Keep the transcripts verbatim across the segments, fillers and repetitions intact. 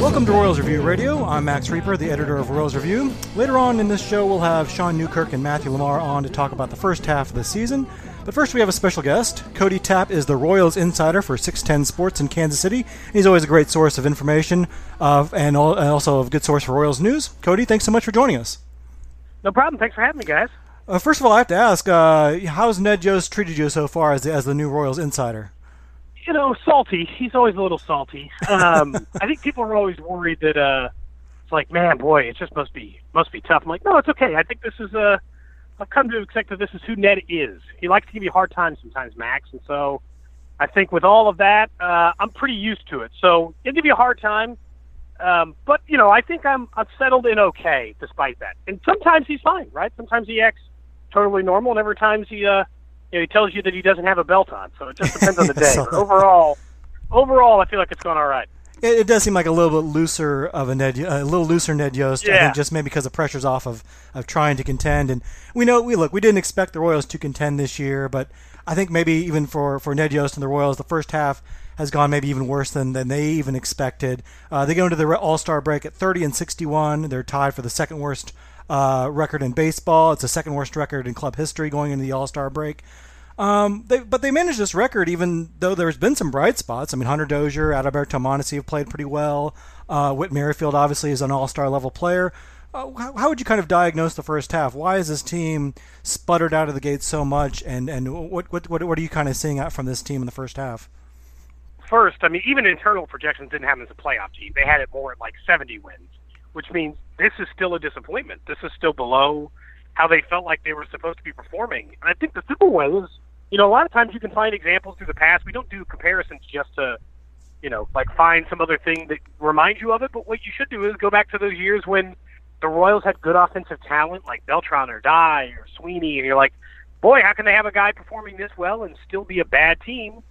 Welcome to Royals Review Radio. I'm Max Reaper, the editor of Royals Review. Later on in this show, we'll have Sean Newkirk and Matthew Lamar on to talk about the first half of the season. But first, we have a special guest. Cody Tapp is the Royals insider for six ten Sports in Kansas City. He's always a great source of information uh, and also a good source for Royals news. Cody, thanks so much for joining us. No problem. Thanks for having me, guys. Uh, first of all, I have to ask, uh, how's Ned Yost treated you so far as the, as the new Royals insider? You know, salty. He's always a little salty. Um, I think people are always worried that uh, it's like, man, boy, it just must be must be tough. I'm like, no, it's okay. I think this is uh, I've come to accept that this is who Ned is. He likes to give you a hard time sometimes, Max, and so I think with all of that, uh, I'm pretty used to it. So he'll give you a hard time, um, but you know, I think I'm I've settled in okay despite that. And sometimes he's fine, right? Sometimes he acts totally normal, and every time he. Uh, You know, he tells you that he doesn't have a belt on, so it just depends on the day. But overall, overall, I feel like it's going all right. It, it does seem like a little bit looser of a Ned, a little looser Ned Yost. Yeah. I think just maybe because the pressure's off of, of trying to contend, and we know we look. We didn't expect the Royals to contend this year, but I think maybe even for, for Ned Yost and the Royals, the first half has gone maybe even worse than, than they even expected. Uh, they go into the All-Star break at thirty and sixty-one. They're tied for the second worst. Uh, record in baseball. It's the second worst record in club history going into the All-Star break. Um, they, but they managed this record even though there's been some bright spots. I mean, Hunter Dozier, Adalberto Mondesi have played pretty well. Uh, Whit Merrifield obviously is an All-Star level player. Uh, how, how would you kind of diagnose the first half? Why is this team sputtered out of the gate so much? And, and what, what, what are you kind of seeing out from this team in the first half? First, I mean, even internal projections didn't have them as a playoff team. They had it more at like seventy wins, which means this is still a disappointment. This is still below how they felt like they were supposed to be performing. And I think the simple way is, you know, a lot of times you can find examples through the past. We don't do comparisons just to, you know, like find some other thing that reminds you of it. But what you should do is go back to those years when the Royals had good offensive talent like Beltran or Dye or Sweeney. And you're like, boy, how can they have a guy performing this well and still be a bad team? And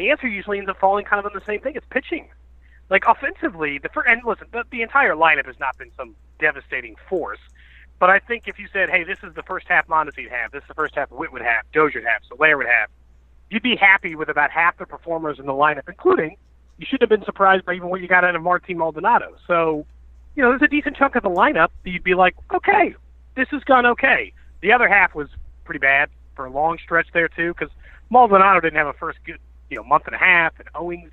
the answer usually ends up falling kind of on the same thing. It's pitching. Like, offensively, the first, and listen, the, the entire lineup has not been some devastating force. But I think if you said, hey, this is the first half Mondesi would have, this is the first half Witt would have, Dozier would have, Soler would have, you'd be happy with about half the performers in the lineup, including you should have been surprised by even what you got out of Martin Maldonado. So, you know, there's a decent chunk of the lineup that you'd be like, okay, this has gone okay. The other half was pretty bad for a long stretch there, too, because Maldonado didn't have a first good, you know, month and a half, and Owings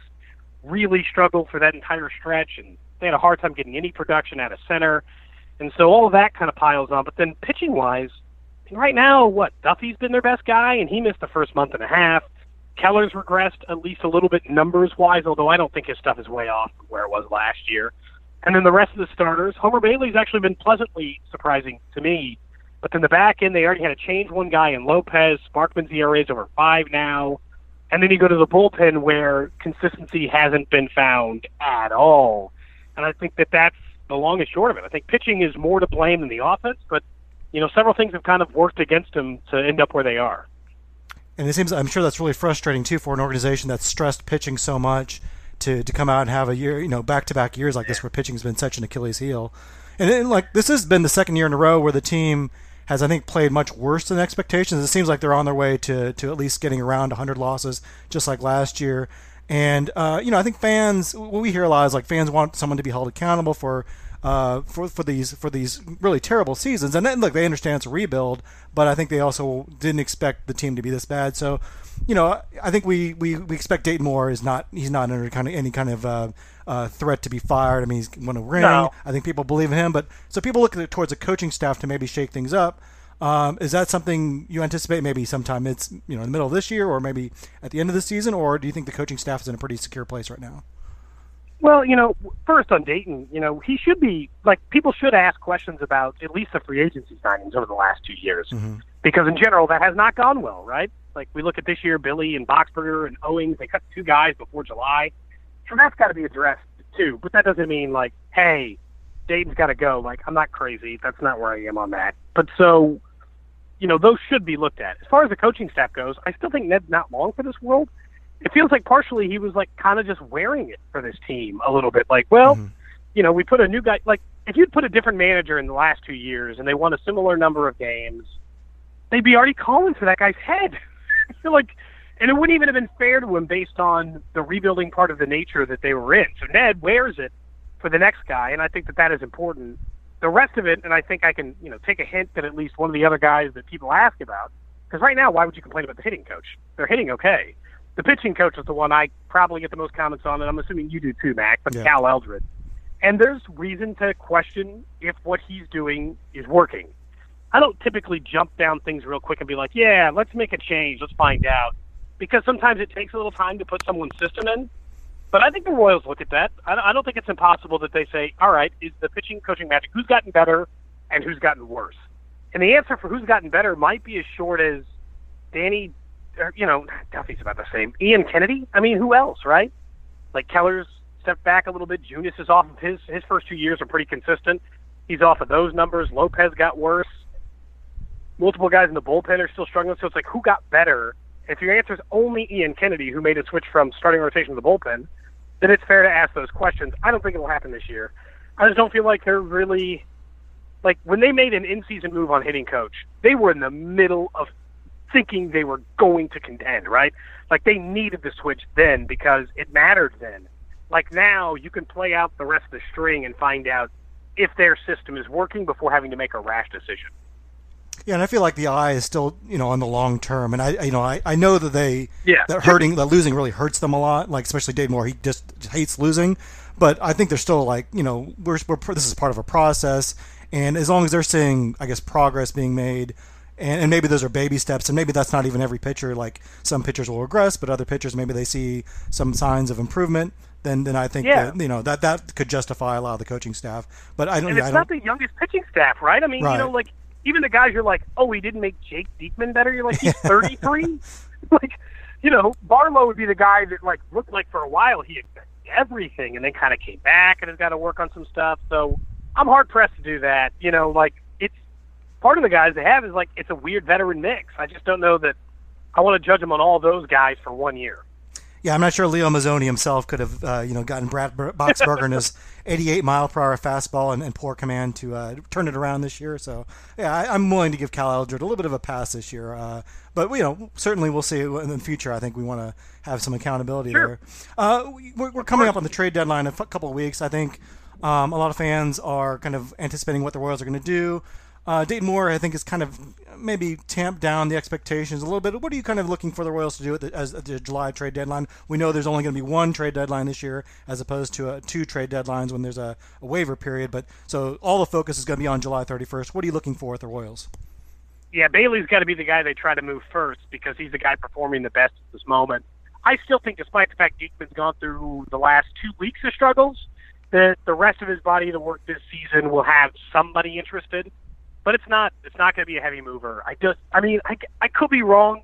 really struggled for that entire stretch, and they had a hard time getting any production out of center. And so all of that kind of piles on. But then pitching-wise, right now, what, Duffy's been their best guy, and he missed the first month and a half. Keller's regressed at least a little bit numbers-wise, although I don't think his stuff is way off from where it was last year. And then the rest of the starters, Homer Bailey's actually been pleasantly surprising to me. But then the back end, they already had to change one guy in Lopez. Sparkman's E R A is over five now. And then you go to the bullpen where consistency hasn't been found at all. And I think that that's the long and short of it. I think pitching is more to blame than the offense, but, you know, several things have kind of worked against them to end up where they are. And it seems, I'm sure that's really frustrating, too, for an organization that's stressed pitching so much to, to come out and have a year, you know, back-to-back years like this where pitching's been such an Achilles heel. And, and like, this has been the second year in a row where the team has, I think, played much worse than expectations. It seems like they're on their way to, to at least getting around one hundred losses, just like last year. And, uh, you know, I think fans, what we hear a lot is, like, fans want someone to be held accountable for uh, for for these for these really terrible seasons. And then, look, they understand it's a rebuild, but I think they also didn't expect the team to be this bad. So, you know, I think we, we, we expect Dayton Moore is not he's not under kind of any kind of uh, uh, threat to be fired. I mean, he's won a ring. No. I think people believe in him, but so people look towards the coaching staff to maybe shake things up. Um, is that something you anticipate? Maybe sometime it's you know in the middle of this year, or maybe at the end of the season, or do you think the coaching staff is in a pretty secure place right now? Well, you know, first on Dayton, you know, he should be, like, people should ask questions about at least the free agency signings over the last two years. Mm-hmm. Because in general, that has not gone well, right? Like, we look at this year, Billy and Boxberger and Owings, they cut two guys before July. So that's got to be addressed, too. But that doesn't mean, like, hey, Dayton's got to go. Like, I'm not crazy. That's not where I am on that. But so, you know, those should be looked at. As far as the coaching staff goes, I still think Ned's not long for this world. It feels like partially he was, like, kind of just wearing it for this team a little bit. Like, well, mm-hmm. you know, we put a new guy. Like, if you'd put a different manager in the last two years and they won a similar number of games, they'd be already calling for that guy's head. like, And it wouldn't even have been fair to him based on the rebuilding part of the nature that they were in. So Ned wears it for the next guy, and I think that that is important. The rest of it, and I think I can, you know, take a hint that at least one of the other guys that people ask about, because right now, why would you complain about the hitting coach? They're hitting okay. The pitching coach is the one I probably get the most comments on, and I'm assuming you do too, Mac, but yeah. Cal Eldred. And there's reason to question if what he's doing is working. I don't typically jump down things real quick and be like, yeah, let's make a change, let's find out. Because sometimes it takes a little time to put someone's system in. But I think the Royals look at that. I don't think it's impossible that they say, all right, is the pitching coaching magic? Who's gotten better and who's gotten worse? And the answer for who's gotten better might be as short as Danny you know, Duffy's about the same. Ian Kennedy? I mean, who else, right? Like, Keller's stepped back a little bit. Junis is off of his, his first two years are pretty consistent. He's off of those numbers. Lopez got worse. Multiple guys in the bullpen are still struggling. So it's like, who got better? If your answer is only Ian Kennedy, who made a switch from starting rotation to the bullpen, then it's fair to ask those questions. I don't think it will happen this year. I just don't feel like they're really... Like, when they made an in-season move on hitting coach, they were in the middle of thinking they were going to contend, right? Like, they needed the switch then because it mattered then. Like, now you can play out the rest of the string and find out if their system is working before having to make a rash decision. Yeah, and I feel like the eye is still, you know, on the long term. And I, you know, I, I know that they, yeah. that hurting, that losing really hurts them a lot. Like, especially Dave Moore, he just hates losing. But I think they're still like, you know, we're, we're this is part of a process. And as long as they're seeing, I guess, progress being made, And, and maybe those are baby steps, and maybe that's not even every pitcher. Like, some pitchers will regress, but other pitchers, maybe they see some signs of improvement. Then, then I think yeah. that, you know, that that could justify a lot of the coaching staff. But I don't. And it's I don't, not the youngest pitching staff, right? I mean, right. you know, like even the guys you're like, oh, he didn't make Jake Diekman better. You're like, he's thirty-three. Like, you know, Barlow would be the guy that like looked like for a while he expected everything, and then kind of came back and has got to work on some stuff. So I'm hard pressed to do that. You know, like. Part of the guys they have is, like, it's a weird veteran mix. I just don't know that I want to judge them on all those guys for one year. Yeah, I'm not sure Leo Mazzoni himself could have, uh, you know, gotten Brad Boxberger and his eighty-eight mile per hour fastball and, and poor command to uh, turn it around this year. So, yeah, I, I'm willing to give Cal Eldred a little bit of a pass this year. Uh, but, you know, certainly we'll see in the future. I think we want to have some accountability sure. there. Uh, we're, we're coming up on the trade deadline in a couple of weeks. I think um, a lot of fans are kind of anticipating what the Royals are going to do. Uh, Dayton Moore, I think, has kind of maybe tamped down the expectations a little bit. What are you kind of looking for the Royals to do at the, as, at the July trade deadline? We know there's only going to be one trade deadline this year as opposed to uh, two trade deadlines when there's a, a waiver period. But so all the focus is going to be on July thirty-first. What are you looking for at the Royals? Yeah, Bailey's got to be the guy they try to move first because he's the guy performing the best at this moment. I still think, despite the fact Diekman's gone through the last two weeks of struggles, that the rest of his body of work this season will have somebody interested. But it's not it's not going to be a heavy mover. I just I mean I, I could be wrong,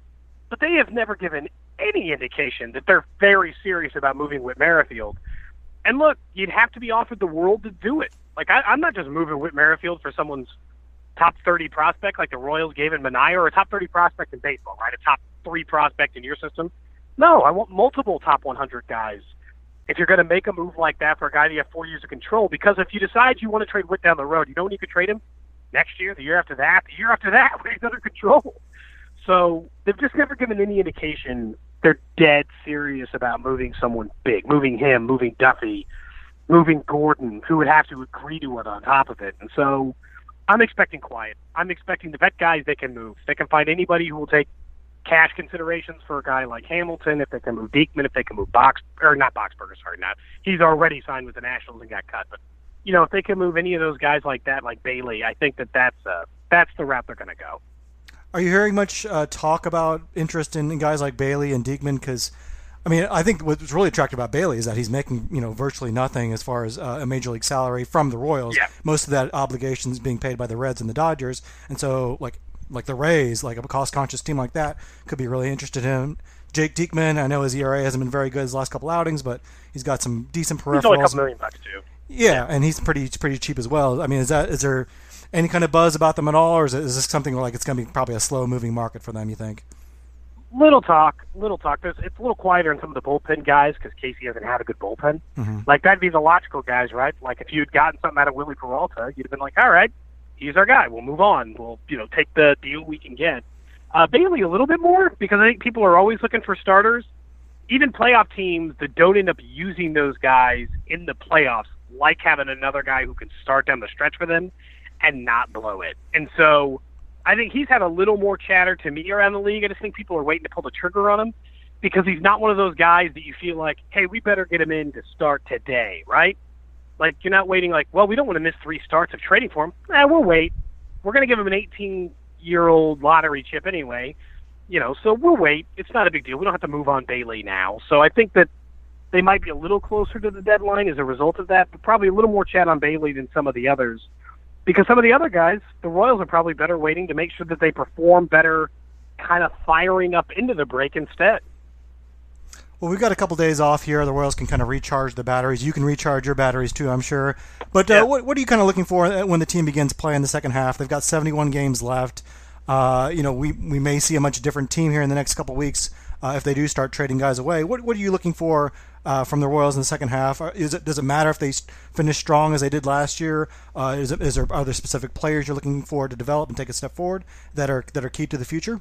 but they have never given any indication that they're very serious about moving Whit Merrifield. And look, you'd have to be offered the world to do it. Like I, I'm not just moving Whit Merrifield for someone's top thirty prospect like the Royals gave in Manaea or a top thirty prospect in baseball, right? A top three prospect in your system. No, I want multiple top one hundred guys. If you're going to make a move like that for a guy that you have four years of control, because if you decide you want to trade Whit down the road, you know when you could trade him? Next year, the year after that, the year after that, when he's under control. So they've just never given any indication they're dead serious about moving someone big, moving him, moving Duffy. moving Gordon, who would have to agree to it on top of it. And so I'm expecting quiet. I'm expecting the vet guys, they can move. They can find anybody who will take cash considerations for a guy like Hamilton, if they can move Diekman, if they can move Box, or not Boxberger, sorry, not. He's already signed with the Nationals and got cut. But, you know, if they can move any of those guys like that, like Bailey, I think that that's, uh, that's the route they're going to go. Are you hearing much uh, talk about interest in, in guys like Bailey and Diekman? Because, I mean, I think what's really attractive about Bailey is that he's making, you know, virtually nothing as far as uh, a major league salary from the Royals. Yeah. Most of that obligation is being paid by the Reds and the Dodgers. And so, like, like the Rays, like a cost-conscious team like that, could be really interested in him. Jake Diekman, I know his E R A hasn't been very good his last couple outings, but he's got some decent peripherals. He's only a couple million bucks, too. Yeah, yeah, and he's pretty pretty cheap as well. I mean, is that is there any kind of buzz about them at all, or is this something like it's going to be probably a slow-moving market for them, you think? Little talk, little talk. There's, it's a little quieter in some of the bullpen guys because Casey hasn't had a good bullpen. Mm-hmm. Like, that'd be the logical guys, right? Like, if you'd gotten something out of Willie Peralta, you'd have been like, all right, he's our guy. We'll move on. We'll, you know, take the deal we can get. Uh, Bailey a little bit more because I think people are always looking for starters. Even playoff teams that don't end up using those guys in the playoffs like having another guy who can start down the stretch for them and not blow it. And so I think he's had a little more chatter to me around the league. I just think people are waiting to pull the trigger on him because he's not one of those guys that you feel like, hey, we better get him in to start today, right? Like, you're not waiting like, well, we don't want to miss three starts of trading for him. Eh, we'll wait. We're going to give him an eighteen-year-old lottery chip anyway. You know, so we'll wait. It's not a big deal. We don't have to move on Bailey now. So I think that they might be a little closer to the deadline as a result of that, but probably a little more chat on Bailey than some of the others. Because some of the other guys, the Royals are probably better waiting to make sure that they perform better, kind of firing up into the break instead. Well, we've got a couple days off here. The Royals can kind of recharge the batteries. You can recharge your batteries too, I'm sure. But uh, yeah. what, what are you kind of looking for when the team begins playing the second half? They've got seventy-one games left. Uh, you know, we, we may see a much different team here in the next couple weeks uh, if they do start trading guys away. What what are you looking for uh, from the Royals in the second half? Is it, does it matter if they finish strong as they did last year? Uh, is, it, is there are there specific players you're looking for to develop and take a step forward that are that are key to the future?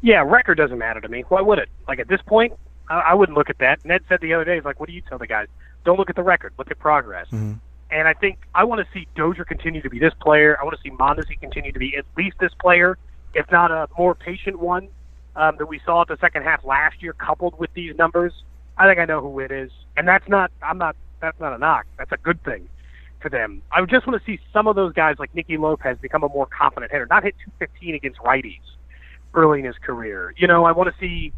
Yeah, record doesn't matter to me. Why would it? Like at this point, I, I wouldn't look at that. Ned said the other day, he's like, "What do you tell the guys? Don't look at the record. Look at progress." Mm-hmm. And I think I want to see Dozier continue to be this player. I want to see Mondesi continue to be at least this player, if not a more patient one um, that we saw at the second half last year, coupled with these numbers. I think I know who it is, and that's not. I'm not. That's not a knock. That's a good thing for them. I just want to see some of those guys like Nicky Lopez become a more confident hitter, not hit two fifteen against righties early in his career. You know, I want to see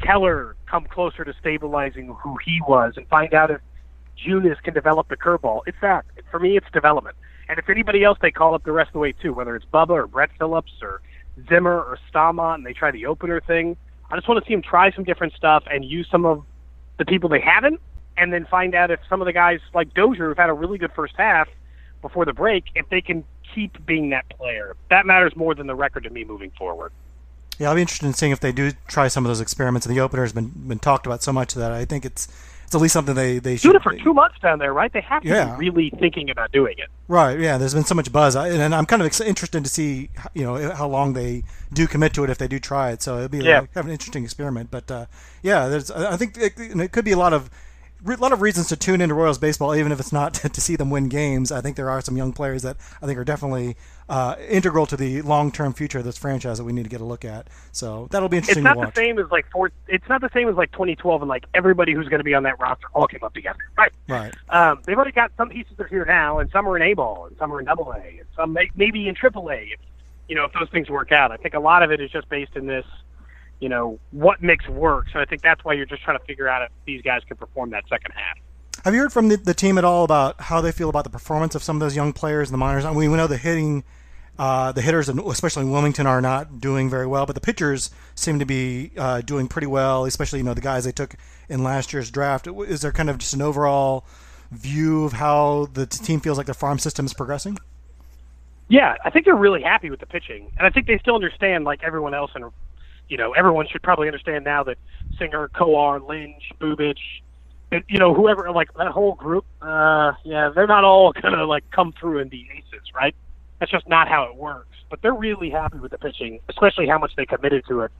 Keller come closer to stabilizing who he was and find out if Junis can develop the curveball. It's that. For me, it's development. And if anybody else, they call up the rest of the way too, whether it's Bubba or Brett Phillips or Zimmer or Staumont, and they try the opener thing. I just want to see them try some different stuff and use some of the people they haven't, and then find out if some of the guys like Dozier, who've had a really good first half before the break, if they can keep being that player. That matters more than the record to me moving forward. Yeah, I'll be interested in seeing if they do try some of those experiments. And the opener has been, been talked about so much that I think it's it's at least something they, they should do it for two months down there, right? They have to yeah. be really thinking about doing it. Right, yeah. There's been so much buzz. I, and I'm kind of interested to see, you know, how long they do commit to it if they do try it. So it'll be yeah. like, kind of an interesting experiment. But, uh, yeah, there's. I think it, it could be a lot of a lot of reasons to tune into Royals baseball, even if it's not to see them win games. I think there are some young players that I think are definitely uh, integral to the long-term future of this franchise that we need to get a look at. So that'll be interesting to watch. It's not the same as like four, It's not the same as like twenty twelve and like everybody who's going to be on that roster all came up together. Right. Right. Um, they've already got some pieces that are here now, and some are in A-ball, and some are in Double A, and some may, maybe in Triple A. If, you know, if those things work out, I think a lot of it is just based in this. You know, what makes work. So I think that's why you're just trying to figure out if these guys can perform that second half. Have you heard from the, the team at all about how they feel about the performance of some of those young players in the minors? I mean, we know the hitting, uh, the hitters, especially in Wilmington, are not doing very well, but the pitchers seem to be uh, doing pretty well, especially, you know, the guys they took in last year's draft. Is there kind of just an overall view of how the team feels like their farm system is progressing? Yeah, I think they're really happy with the pitching. And I think they still understand, like everyone else in You know, everyone should probably understand now that Singer, Coar, Lynch, Bubich, you know, whoever, like that whole group, uh, yeah, they're not all going to, like, come through and be aces, right? That's just not how it works. But they're really happy with the pitching, especially how much they committed to it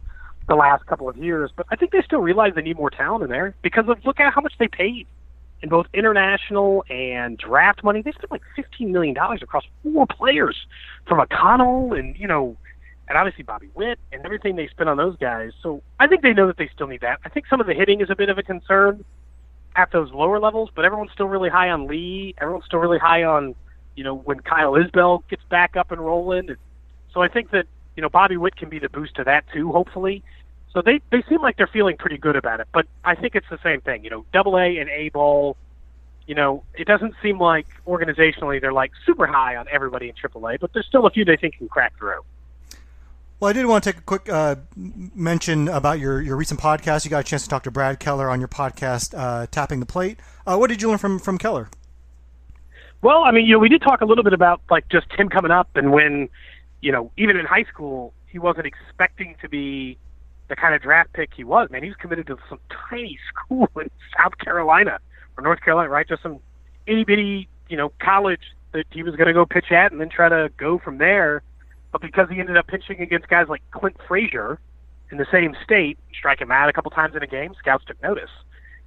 the last couple of years. But I think they still realize they need more talent in there because of look at how much they paid. in both international and draft money. They spent like fifteen million dollars across four players from O'Connell and, you know, and obviously Bobby Witt and everything they spent on those guys. So I think they know that they still need that. I think some of the hitting is a bit of a concern at those lower levels, but everyone's still really high on Lee. Everyone's still really high on, you know, when Kyle Isbell gets back up and rolling. And so I think that, you know, Bobby Witt can be the boost to that too, hopefully. So they, they seem like they're feeling pretty good about it, but I think it's the same thing. You know, double A and A ball, you know, it doesn't seem like organizationally they're like super high on everybody in triple A, but there's still a few they think can crack through. Well, I did want to take a quick uh, mention about your, your recent podcast. You got a chance to talk to Brad Keller on your podcast, uh, Tapping the Plate. Uh, what did you learn from, from Keller? Well, I mean, you know, we did talk a little bit about like just him coming up and when, you know, even in high school, he wasn't expecting to be the kind of draft pick he was, man. He was committed to some tiny school in South Carolina or North Carolina, right? Just some itty bitty, you know, college that he was going to go pitch at and then try to go from there. But because he ended up pitching against guys like Clint Frazier in the same state, strike him out a couple times in a game, scouts took notice.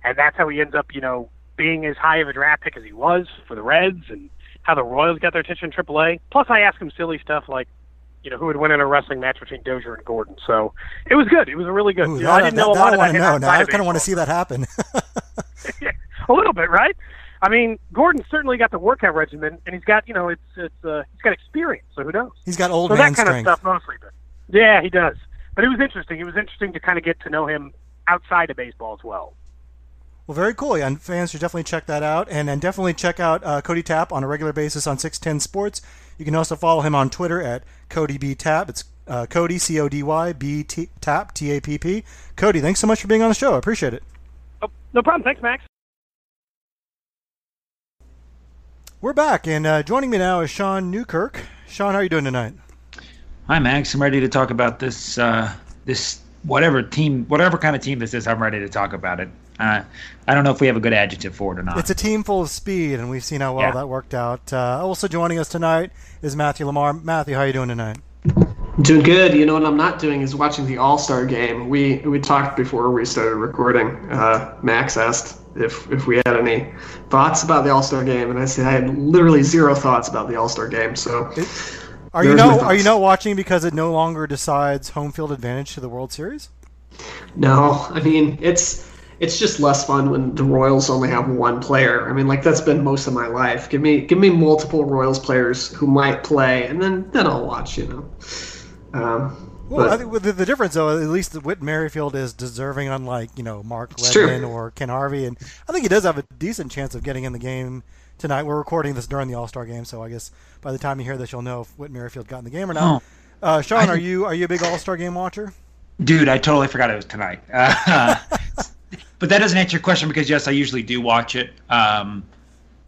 And that's how he ends up, you know, being as high of a draft pick as he was for the Reds and how the Royals got their attention in triple A. Plus, I asked him silly stuff like, you know, who would win in a wrestling match between Dozier and Gordon. So it was good. It was a really good. Ooh, you know, that, I didn't that, know a that lot I about him. Know. Now, I kind of want to see that happen. Yeah, a little bit, right? I mean, Gordon certainly got the workout regimen, and he's got, you know, it's it's uh, he's got experience. So who knows? He's got old so man strength. So that kind of stuff mostly. But yeah, he does. But it was interesting. It was interesting to kind of get to know him outside of baseball as well. Well, very cool. And fans should definitely check that out. And, and definitely check out uh, Cody Tapp on a regular basis on six ten Sports. You can also follow him on Twitter at Cody B. Tapp. It's uh, Cody, C O D Y, B. Tapp, T A P P. Cody, thanks so much for being on the show. I appreciate it. Oh, no problem. Thanks, Max. We're back, and uh, joining me now is Sean Newkirk. Sean, how are you doing tonight? Hi, Max. I'm ready to talk about this, uh, this whatever team, whatever kind of team this is. I'm ready to talk about it. Uh, I don't know if we have a good adjective for it or not. It's a team full of speed, and we've seen how well yeah. that worked out. Uh, also joining us tonight is Matthew Lamar. Matthew, how are you doing tonight? Doing good. You know what I'm not doing is watching the All-Star game. We we talked before we started recording. Uh, Max asked if, if we had any thoughts about the All-Star game, and I said I had literally zero thoughts about the All-Star game. So, are you no, are you not watching because it no longer decides home field advantage to the World Series? No. I mean, it's... It's just less fun when the Royals only have one player. I mean, like, that's been most of my life. Give me give me multiple Royals players who might play, and then, then I'll watch, you know. Um, well, but, I think the, the difference, though, at least Whit Merrifield is deserving, unlike, you know, Mark Redman or Ken Harvey. And I think he does have a decent chance of getting in the game tonight. We're recording this during the All-Star game, so I guess by the time you hear this, you'll know if Whit Merrifield got in the game or not. Oh, uh, Sean, I, are you are you a big All-Star game watcher? Dude, I totally forgot it was tonight. Uh, But that doesn't answer your question because, yes, I usually do watch it. Um,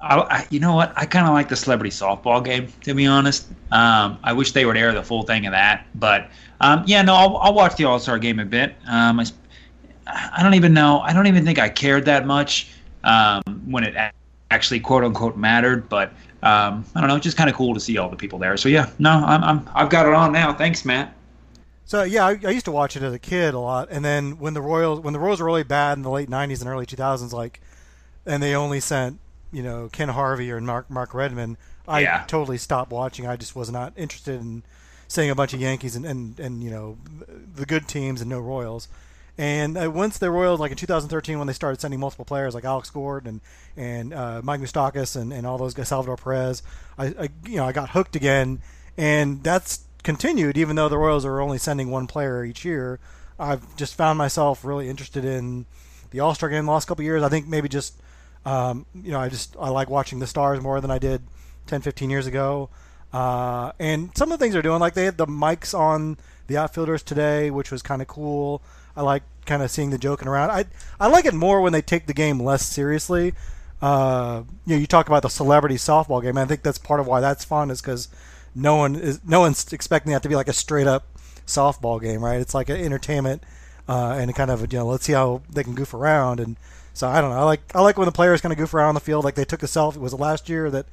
I, I, you know what? I kind of like the celebrity softball game, to be honest. Um, I wish they would air the full thing of that. But, um, yeah, no, I'll, I'll watch the All-Star game a bit. Um, I, I don't even know. I don't even think I cared that much um, when it actually, quote-unquote, mattered. But, um, I don't know, it's just kind of cool to see all the people there. So, yeah, no, I'm, I'm, I've got it on now. Thanks, Matt. So yeah, I, I used to watch it as a kid a lot, and then when the Royals when the Royals were really bad in the late nineties and early two thousands, like, and they only sent, you know, Ken Harvey or Mark Mark Redman, I yeah. totally stopped watching. I just was not interested in seeing a bunch of Yankees and, and, and you know the good teams and no Royals. And uh, once the Royals, like in two thousand thirteen, when they started sending multiple players like Alex Gordon and and uh, Mike Moustakas and, and all those guys, Salvador Perez, I, I you know I got hooked again, and that's continued. Even though the Royals are only sending one player each year, I've just found myself really interested in the All-Star game the last couple of years. I think maybe just um, you know I just I like watching the stars more than I did ten, fifteen years ago, uh, and some of the things they're doing, like they had the mics on the outfielders today, which was kind of cool. I like kind of seeing the joking around. I I like it more when they take the game less seriously. Uh, you know, you talk about the celebrity softball game, and I think that's part of why that's fun, is because No one is. No one's expecting that to be like a straight up softball game, right? It's like an entertainment uh, and kind of, you know, let's see how they can goof around. And so I don't know. I like I like when the players kind of goof around on the field. Like they took a selfie. Was it last year that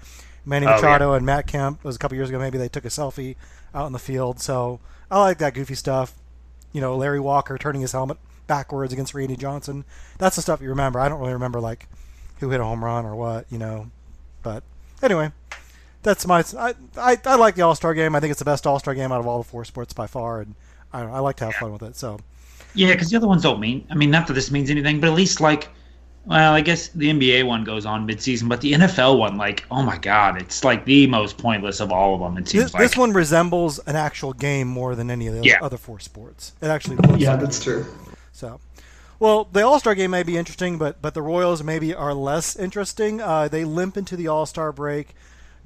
Manny oh, Machado yeah. and Matt Kemp, it was a couple years ago maybe, they took a selfie out in the field. So I like that goofy stuff. You know, Larry Walker turning his helmet backwards against Randy Johnson. That's the stuff you remember. I don't really remember like who hit a home run or what, you know. But anyway, that's my I I, I like the All-Star Game. I think it's the best All-Star Game out of all the four sports by far, and I, I like to have yeah. fun with it. So yeah, because the other ones don't mean. I mean, not that this means anything, but at least like, well, I guess the N B A one goes on midseason, but the N F L one, like, oh my God, it's like the most pointless of all of them. It seems this, like this one resembles an actual game more than any of the yeah. other four sports. It actually, yeah, that's true. So, well, the All-Star Game may be interesting, but but the Royals maybe are less interesting. Uh, they limp into the All-Star break,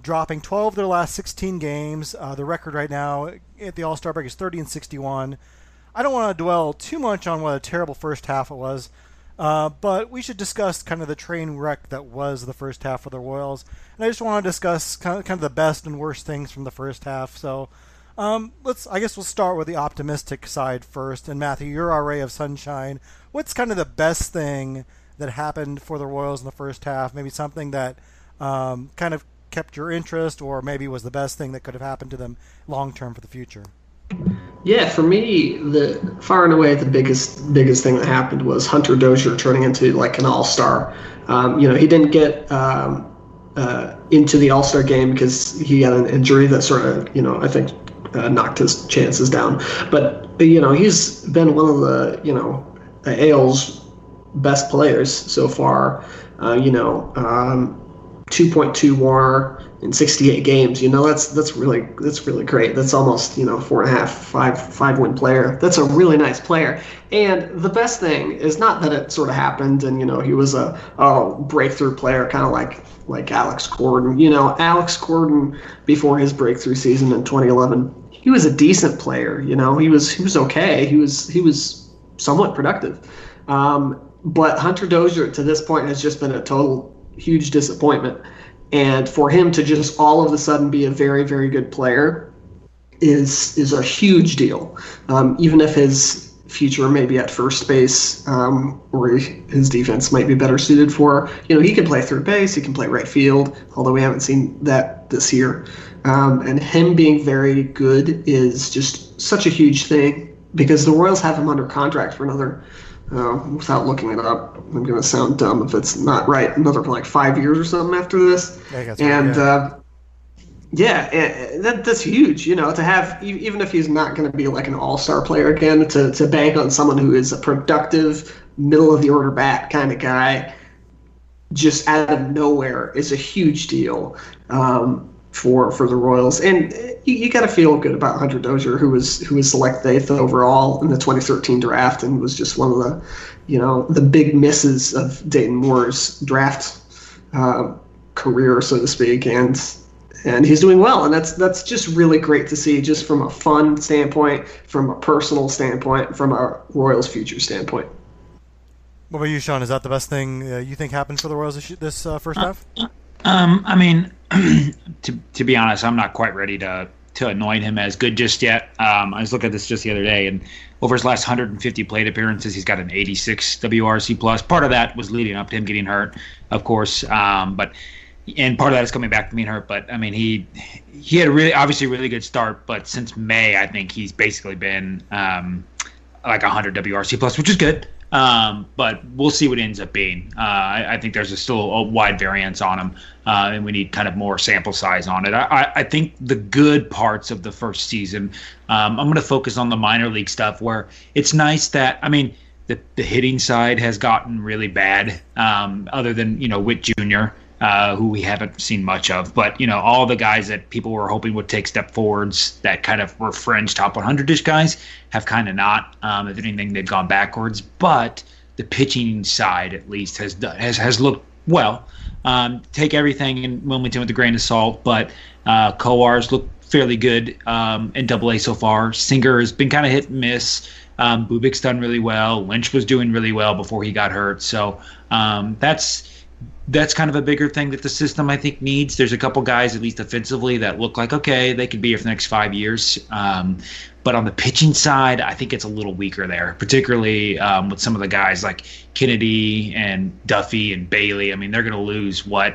dropping twelve of their last sixteen games. Uh, the record right now at the All-Star break is thirty and sixty-one. I don't want to dwell too much on what a terrible first half it was, uh, but we should discuss kind of the train wreck that was the first half for the Royals. And I just want to discuss kind of, kind of the best and worst things from the first half. So um, let's, I guess we'll start with the optimistic side first. And Matthew, you're our ray of sunshine. What's kind of the best thing that happened for the Royals in the first half? Maybe something that um, kind of kept your interest, or maybe was the best thing that could have happened to them long term for the future? Yeah, for me, the far and away the biggest biggest thing that happened was Hunter Dozier turning into like an all-star. Um, you know, he didn't get um, uh, into the All-Star game because he had an injury that sort of, you know, I think uh, knocked his chances down. But you know, he's been one of the, you know, A L's best players so far. Uh, you know, um, two point two W A R. In sixty-eight games, you know, that's that's really that's really great. That's almost, you know, four and a half, five five win player. That's a really nice player. And the best thing is not that it sort of happened and, you know, he was a oh breakthrough player, kind of like like Alex Gordon. You know, Alex Gordon before his breakthrough season in twenty eleven, he was a decent player. You know, he was he was okay. He was he was somewhat productive. Um, but Hunter Dozier to this point has just been a total huge disappointment. And for him to just all of a sudden be a very, very good player is is a huge deal. Um, even if his future may be at first base, um, or his defense might be better suited for, you know, he can play third base, he can play right field, although we haven't seen that this year. Um, and him being very good is just such a huge thing because the Royals have him under contract for another Uh, without looking it up, I'm going to sound dumb if it's not right, another like five years or something after this. And, right, yeah, uh, yeah and that, that's huge, you know, to have, even if he's not going to be like an all-star player again, to, to bank on someone who is a productive, middle-of-the-order bat kind of guy, just out of nowhere is a huge deal um, for for the Royals. And you, you got to feel good about Hunter Dozier, who was who was selected eighth overall in the twenty thirteen draft, and was just one of the, you know, the big misses of Dayton Moore's draft uh, career, so to speak. And and he's doing well, and that's that's just really great to see, just from a fun standpoint, from a personal standpoint, from a Royals future standpoint. What about you, Sean? Is that the best thing uh, you think happened for the Royals this, this uh, first half? Um, I mean, to to be honest, I'm not quite ready to to anoint him as good just yet. Um, I was looking at this just the other day, and over his last one hundred fifty plate appearances, he's got an eighty-six W R C plus. Part of that was leading up to him getting hurt, of course, um, but and part of that is coming back to being hurt. But I mean, he he had a really obviously really good start, but since May, I think he's basically been um, like one hundred W R C plus, which is good. Um, but we'll see what it ends up being. Uh, I, I think there's a still a wide variance on him, uh, and we need kind of more sample size on it. I, I, I think the good parts of the first season, um, I'm going to focus on the minor league stuff where it's nice that, I mean, the, the hitting side has gotten really bad, um, other than, you know, Witt Junior, uh, who we haven't seen much of. But, you know, all the guys that people were hoping would take step forwards that kind of were fringe top one hundred-ish guys have kind of not. Um, if anything, they've gone backwards. But the pitching side, at least, has done, has, has looked well. Um, take everything in Wilmington with a grain of salt, but uh, Coar's looked fairly good um, in double A so far. Singer has been kind of hit and miss. Um, Bubik's done really well. Lynch was doing really well before he got hurt. So um, that's... That's kind of a bigger thing that the system, I think, needs. There's a couple guys, at least offensively, that look like, okay, they could be here for the next five years. Um, but on the pitching side, I think it's a little weaker there, particularly um, with some of the guys like Kennedy and Duffy and Bailey. I mean, they're going to lose, what,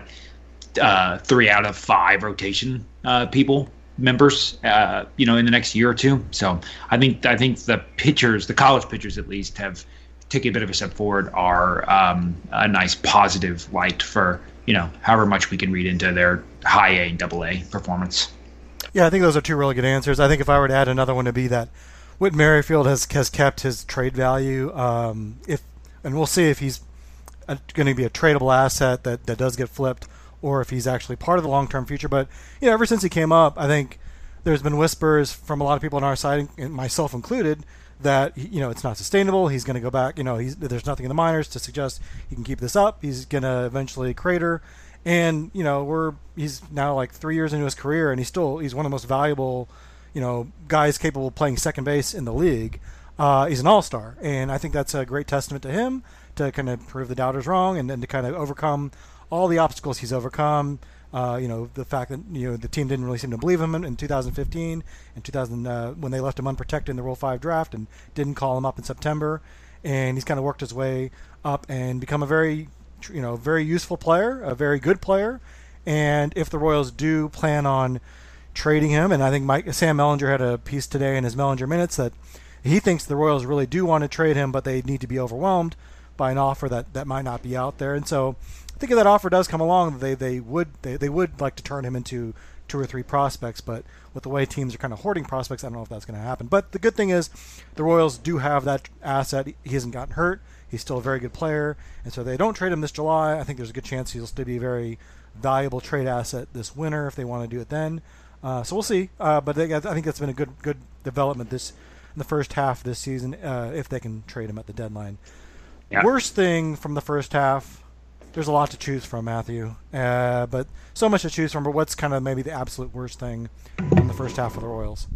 uh, three out of five rotation uh, people, members, uh, you know, in the next year or two. So I think I think the pitchers, the college pitchers at least, have taking a bit of a step forward are um, a nice positive light for, you know, however much we can read into their high A, double A performance. Yeah, I think those are two really good answers. I think if I were to add another one, to be that Whit Merrifield has, has kept his trade value. Um, if and we'll see if he's going to be a tradable asset that, that does get flipped, or if he's actually part of the long-term future. But, you know, ever since he came up, I think there's been whispers from a lot of people on our side, and myself included, that, you know, it's not sustainable. He's going to go back. You know, he's, there's nothing in the minors to suggest he can keep this up. He's going to eventually crater. And, you know, we're he's now like three years into his career, and he's still he's one of the most valuable, you know, guys capable of playing second base in the league. Uh, he's an all-star, and I think that's a great testament to him to kind of prove the doubters wrong, and then to kind of overcome all the obstacles he's overcome. Uh, you know, the fact that, you know, the team didn't really seem to believe him in, in two thousand fifteen and two thousand uh, when they left him unprotected in the Rule five draft and didn't call him up in September. And he's kind of worked his way up and become a very, you know, very useful player, a very good player. And if the Royals do plan on trading him, and I think Mike Sam Mellinger had a piece today in his Mellinger Minutes that he thinks the Royals really do want to trade him, but they need to be overwhelmed by an offer that, that might not be out there. And so I think if that offer does come along, they they would they, they would like to turn him into two or three prospects, but with the way teams are kind of hoarding prospects, I don't know if that's going to happen. But the good thing is the Royals do have that asset. He hasn't gotten hurt. He's still a very good player. And so if they don't trade him this July, I think there's a good chance he'll still be a very valuable trade asset this winter if they want to do it then. Uh, so we'll see. Uh, but they, I think that's been a good good development this in the first half of this season, uh, if they can trade him at the deadline. Yeah. Worst thing from the first half, there's a lot to choose from, Matthew. Uh, but so much to choose from. But what's kind of maybe the absolute worst thing from the first half of the Royals?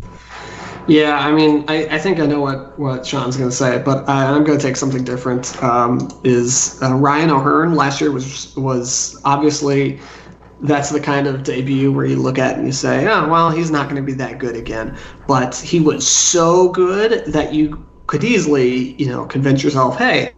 Yeah, I mean, I, I think I know what, what Sean's going to say, but I, I'm going to take something different. Um, is uh, Ryan O'Hearn last year was was obviously – that's the kind of debut where you look at and you say, oh, well, he's not going to be that good again. But he was so good that you could easily, you know, convince yourself, hey,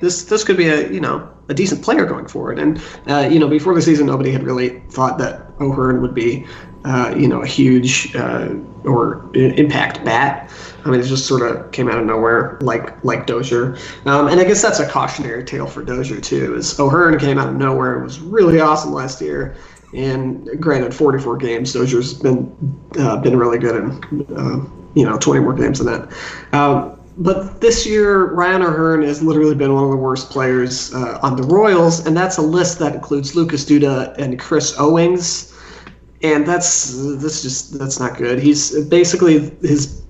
this this could be a, you know, a decent player going forward. And, uh, you know, before the season, nobody had really thought that O'Hearn would be, uh, you know, a huge uh, or impact bat. I mean, it just sort of came out of nowhere, like like Dozier. Um, and I guess that's a cautionary tale for Dozier, too, is O'Hearn came out of nowhere and was really awesome last year. And granted, forty-four games, Dozier's been uh, been really good in, uh, you know, twenty more games than that. Um, but this year, Ryan O'Hearn has literally been one of the worst players uh, on the Royals, and that's a list that includes Lucas Duda and Chris Owings. And that's, that's just that's not good. He's basically his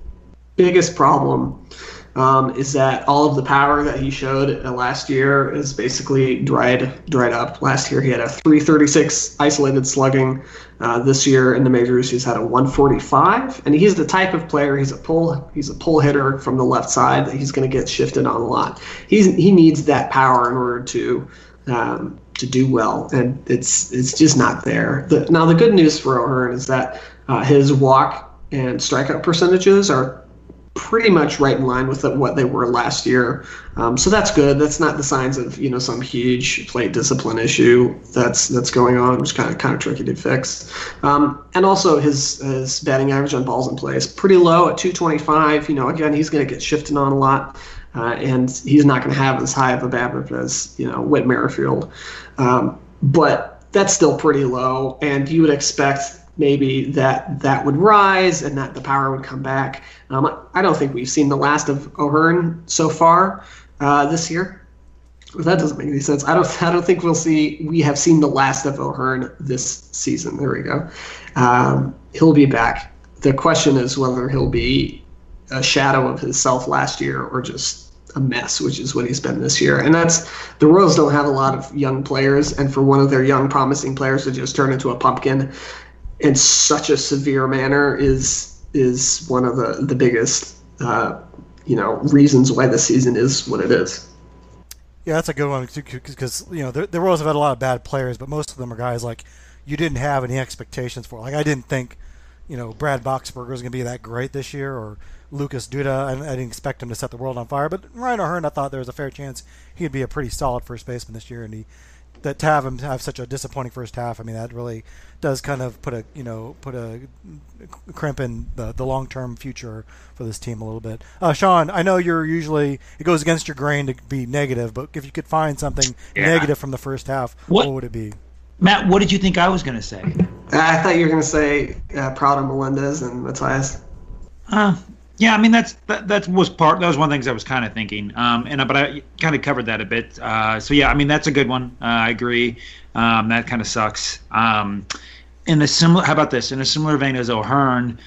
biggest problem um, is that all of the power that he showed uh, last year is basically dried dried up. Last year he had a three thirty-six isolated slugging. Uh, this year in the majors he's had a one forty-five, and he's the type of player, he's a pull he's a pull hitter from the left side that he's going to get shifted on a lot. He's he needs that power in order to um, to do well, and it's it's just not there. The, now the good news for O'Hearn is that uh, his walk and strikeout percentages are pretty much right in line with what they were last year. Um, so that's good. That's not the signs of, you know, some huge plate discipline issue that's that's going on, which is kind of, kind of tricky to fix. Um, and also his, his batting average on balls in play is pretty low at two twenty-five. You know, again, he's going to get shifted on a lot, uh, and he's not going to have as high of a BABIP as, you know, Whit Merrifield. Um, but that's still pretty low, and you would expect maybe that that would rise and that the power would come back. Um, I don't think we've seen the last of O'Hearn so far uh, this year. Well, that doesn't make any sense. I don't I don't think we'll see we have seen the last of O'Hearn this season. There we go. Um, he'll be back. The question is whether he'll be a shadow of himself last year or just a mess, which is what he's been this year. And that's the Royals don't have a lot of young players, and for one of their young promising players to just turn into a pumpkin in such a severe manner is is one of the the biggest uh, you know reasons why the season is what it is. Yeah, that's a good one, because you know the, the Royals have had a lot of bad players, but most of them are guys like you didn't have any expectations for. Like I didn't think you know Brad Boxberger was going to be that great this year, or Lucas Duda. I, I didn't expect him to set the world on fire, but Ryan O'Hearn, I thought there was a fair chance he'd be a pretty solid first baseman this year, and he that to have him have such a disappointing first half, I mean, that really does kind of put a, you know, put a crimp in the, the long-term future for this team a little bit. Uh, Sean, I know you're usually, it goes against your grain to be negative, but if you could find something yeah. negative from the first half, what, what would it be? Matt, what did you think I was going to say? I thought you were going to say uh, proud of Melendez and Matthias. Uh, yeah, I mean, that's that, that was part, that was one of the things I was kind of thinking. Um, and But I kind of covered that a bit. Uh, so, yeah, I mean, that's a good one. Uh, I agree. Um, that kind of sucks. Um, in a similar, how about this? In a similar vein as O'Hearn,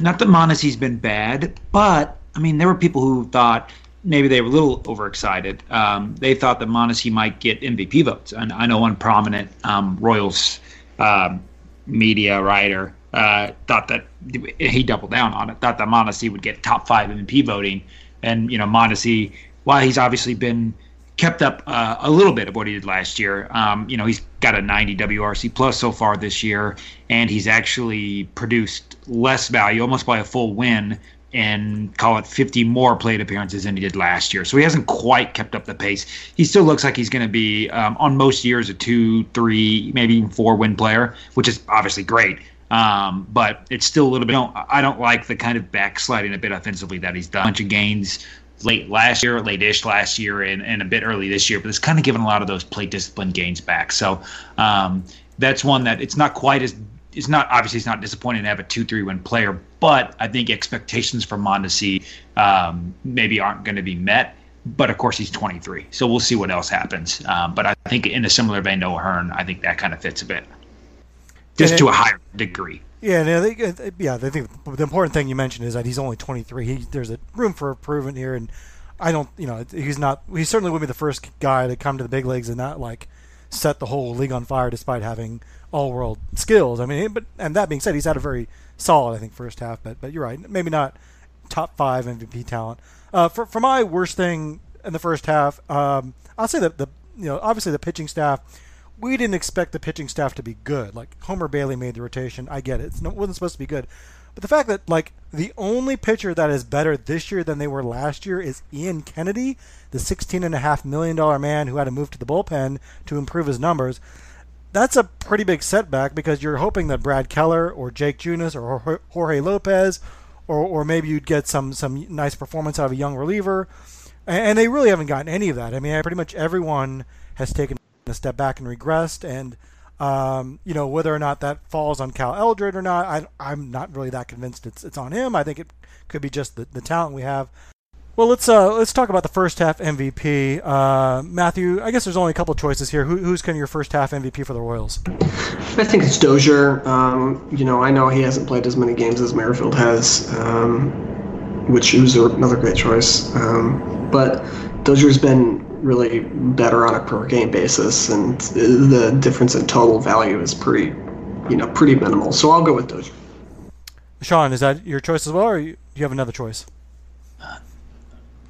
not that Mondesi's been bad, but, I mean, there were people who thought maybe they were a little overexcited. Um, they thought that Mondesi might get M V P votes. And I know one prominent um, Royals um, media writer Uh, thought that he doubled down on it. Thought that Mondesi would get top five M V P voting, and you know Mondesi, while he's obviously been kept up uh, a little bit of what he did last year, um, you know he's got a ninety W R C plus so far this year, and he's actually produced less value, almost by a full win, and call it fifty more plate appearances than he did last year. So he hasn't quite kept up the pace. He still looks like he's going to be um, on most years a two, three, maybe even four win player, which is obviously great. Um, but it's still a little bit. I don't, I don't like the kind of backsliding a bit offensively that he's done. A bunch of gains late last year, late-ish last year, and, and a bit early this year. But it's kind of given a lot of those plate discipline gains back. So um, that's one that it's not quite as. It's not obviously it's not disappointing to have a two three win player, but I think expectations for Mondesi um, maybe aren't going to be met. But of course he's twenty-three, so we'll see what else happens. Um, but I think in a similar vein to O'Hearn, I think that kind of fits a bit. Just to a higher degree. Yeah, no, they, yeah. I think the important thing you mentioned is that he's only twenty-three. He, there's a room for improvement here, and I don't, you know, he's not. He certainly wouldn't be the first guy to come to the big leagues and not like set the whole league on fire, despite having all-world skills. I mean, but and that being said, he's had a very solid, I think, first half. But but you're right, maybe not top five M V P talent. Uh, for for my worst thing in the first half, um, I'll say that the you know obviously the pitching staff. We didn't expect the pitching staff to be good. Like, Homer Bailey made the rotation. I get it. It wasn't supposed to be good. But the fact that, like, the only pitcher that is better this year than they were last year is Ian Kennedy, the sixteen point five million dollars man who had to move to the bullpen to improve his numbers, that's a pretty big setback because you're hoping that Brad Keller or Jake Junis or Jorge Lopez or, or maybe you'd get some, some nice performance out of a young reliever. And they really haven't gotten any of that. I mean, pretty much everyone has taken a step back and regressed, and um, you know whether or not that falls on Cal Eldred or not, I, I'm not really that convinced it's it's on him. I think it could be just the, the talent we have. Well, let's uh, let's talk about the first half M V P, uh, Matthew. I guess there's only a couple of choices here. Who, who's kind of your first half M V P for the Royals? I think it's Dozier. Um, you know, I know he hasn't played as many games as Merrifield has, um, which was another great choice. Um, but Dozier's been really better on a per game basis, and the difference in total value is pretty, you know, pretty minimal. So I'll go with Dozier. Sean, is that your choice as well, or do you have another choice?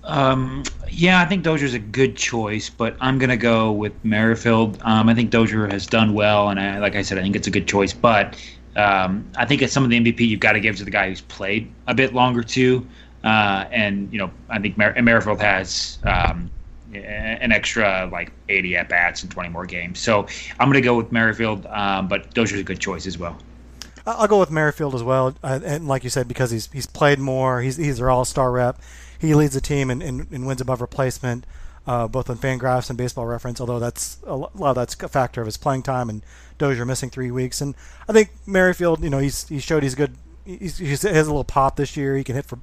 Um, yeah, I think Dozier's a good choice, but I'm gonna go with Merrifield. Um, I think Dozier has done well, and I, like I said, I think it's a good choice. But um, I think it's some of the M V P you've got to give to the guy who's played a bit longer too, uh, and you know, I think Mer- Merrifield has. Um, an extra like eighty at bats and twenty more games. So I'm going to go with Merrifield, um, but Dozier's a good choice as well. I'll go with Merrifield as well. Uh, and like you said, because he's he's played more, he's he's their all-star rep. He leads the team in, in, in wins above replacement, uh, both on Fangraphs and Baseball Reference, although that's a lot of that's a factor of his playing time and Dozier missing three weeks. And I think Merrifield, you know, he's he showed he's good. He's, he has a little pop this year. He can hit for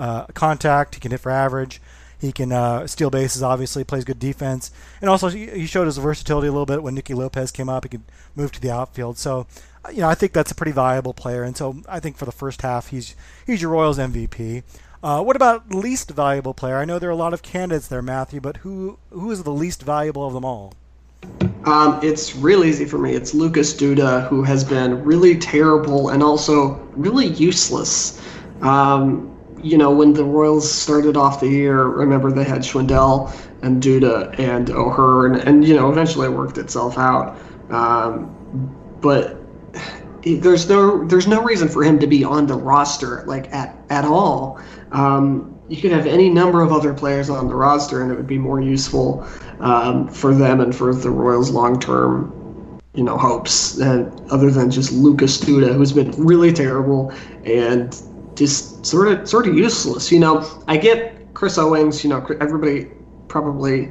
uh, contact. He can hit for average. He can uh, steal bases, obviously, plays good defense. And also, he showed his versatility a little bit when Nicky Lopez came up. He could move to the outfield. So, you know, I think that's a pretty valuable player. And so I think for the first half, he's he's your Royals M V P. Uh, what about least valuable player? I know there are a lot of candidates there, Matthew, but who who is the least valuable of them all? Um, it's real easy for me. It's Lucas Duda, who has been really terrible and also really useless. Um You know, when the Royals started off the year, remember they had Schwindel and Duda and O'Hearn, and, and you know, eventually it worked itself out. Um, but there's no there's no reason for him to be on the roster like at at all. Um, you could have any number of other players on the roster, and it would be more useful um, for them and for the Royals' long-term, you know, hopes. And other than just Lucas Duda, who's been really terrible and just sort of sort of useless. You know, I get Chris Owings. You know, everybody probably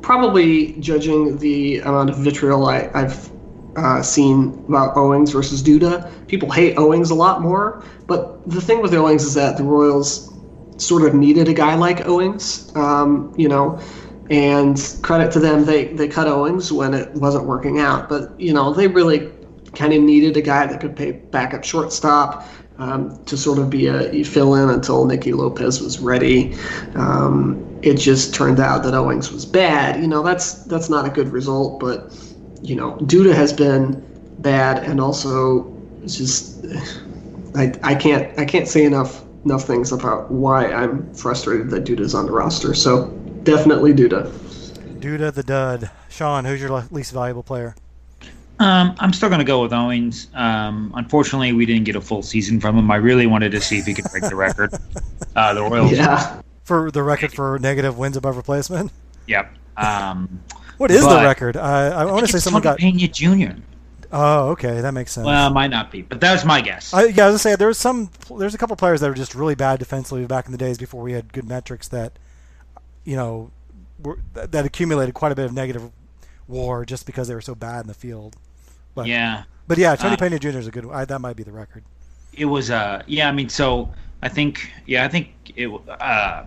probably judging the amount of vitriol I, I've uh, seen about Owings versus Duda. People hate Owings a lot more, but the thing with Owings is that the Royals sort of needed a guy like Owings, um, you know, and credit to them, they, they cut Owings when it wasn't working out. But, you know, they really kind of needed a guy that could play backup shortstop um, to sort of be a fill-in until Nicky Lopez was ready. Um, it just turned out that Owings was bad. You know, that's that's not a good result, but, you know, Duda has been bad, and also just I I can't I can't say enough enough things about why I'm frustrated that Duda's on the roster. So definitely Duda. Duda the dud. Sean, who's your least valuable player? Um, I'm still going to go with Owings. Um, unfortunately, we didn't get a full season from him. I really wanted to see if he could break the record. Uh, the Royals. Yeah. For the record for negative wins above replacement? Yep. Um, what is the record? I, I, I want to say someone got... Pena Junior Oh, okay, that makes sense. Well, might not be, but that was my guess. Uh, yeah, I was gonna say there was some, there's a couple of players that were just really bad defensively back in the days before we had good metrics that, you know, were, that accumulated quite a bit of negative W A R just because they were so bad in the field. But, yeah, but yeah, Tony uh, Pena Junior is a good one. I, that might be the record. It was, uh, yeah. I mean, so I think, yeah, I think it. Uh,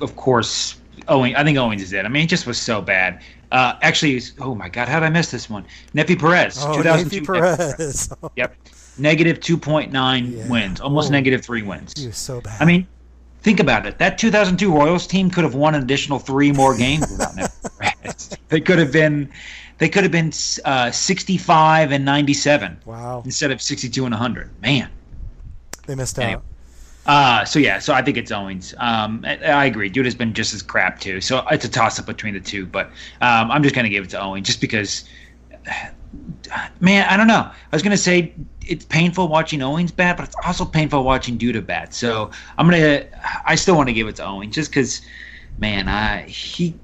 of course, Owens. I think Owens is it. I mean, it just was so bad. Uh, actually, oh my God, how did I miss this one? Nepi Perez, oh, two thousand two. Nepi Perez. Perez. Yep, negative two point nine yeah. wins, almost oh, negative three wins. He was so bad. I mean, think about it. That two thousand two Royals team could have won an additional three more games without Nepi Perez. They could have been, they could have been uh, sixty-five and ninety-seven. Wow. Instead of sixty-two and one hundred. Man, they missed anyway. out. Uh, so, yeah, so I think it's Owings. Um, I, I agree. Dude has been just as crap, too. So it's a toss-up between the two. But um, I'm just going to give it to Owings just because, man, I don't know. I was going to say it's painful watching Owings bat, but it's also painful watching Duda bat. So I'm going to – I still want to give it to Owings just because, man, I he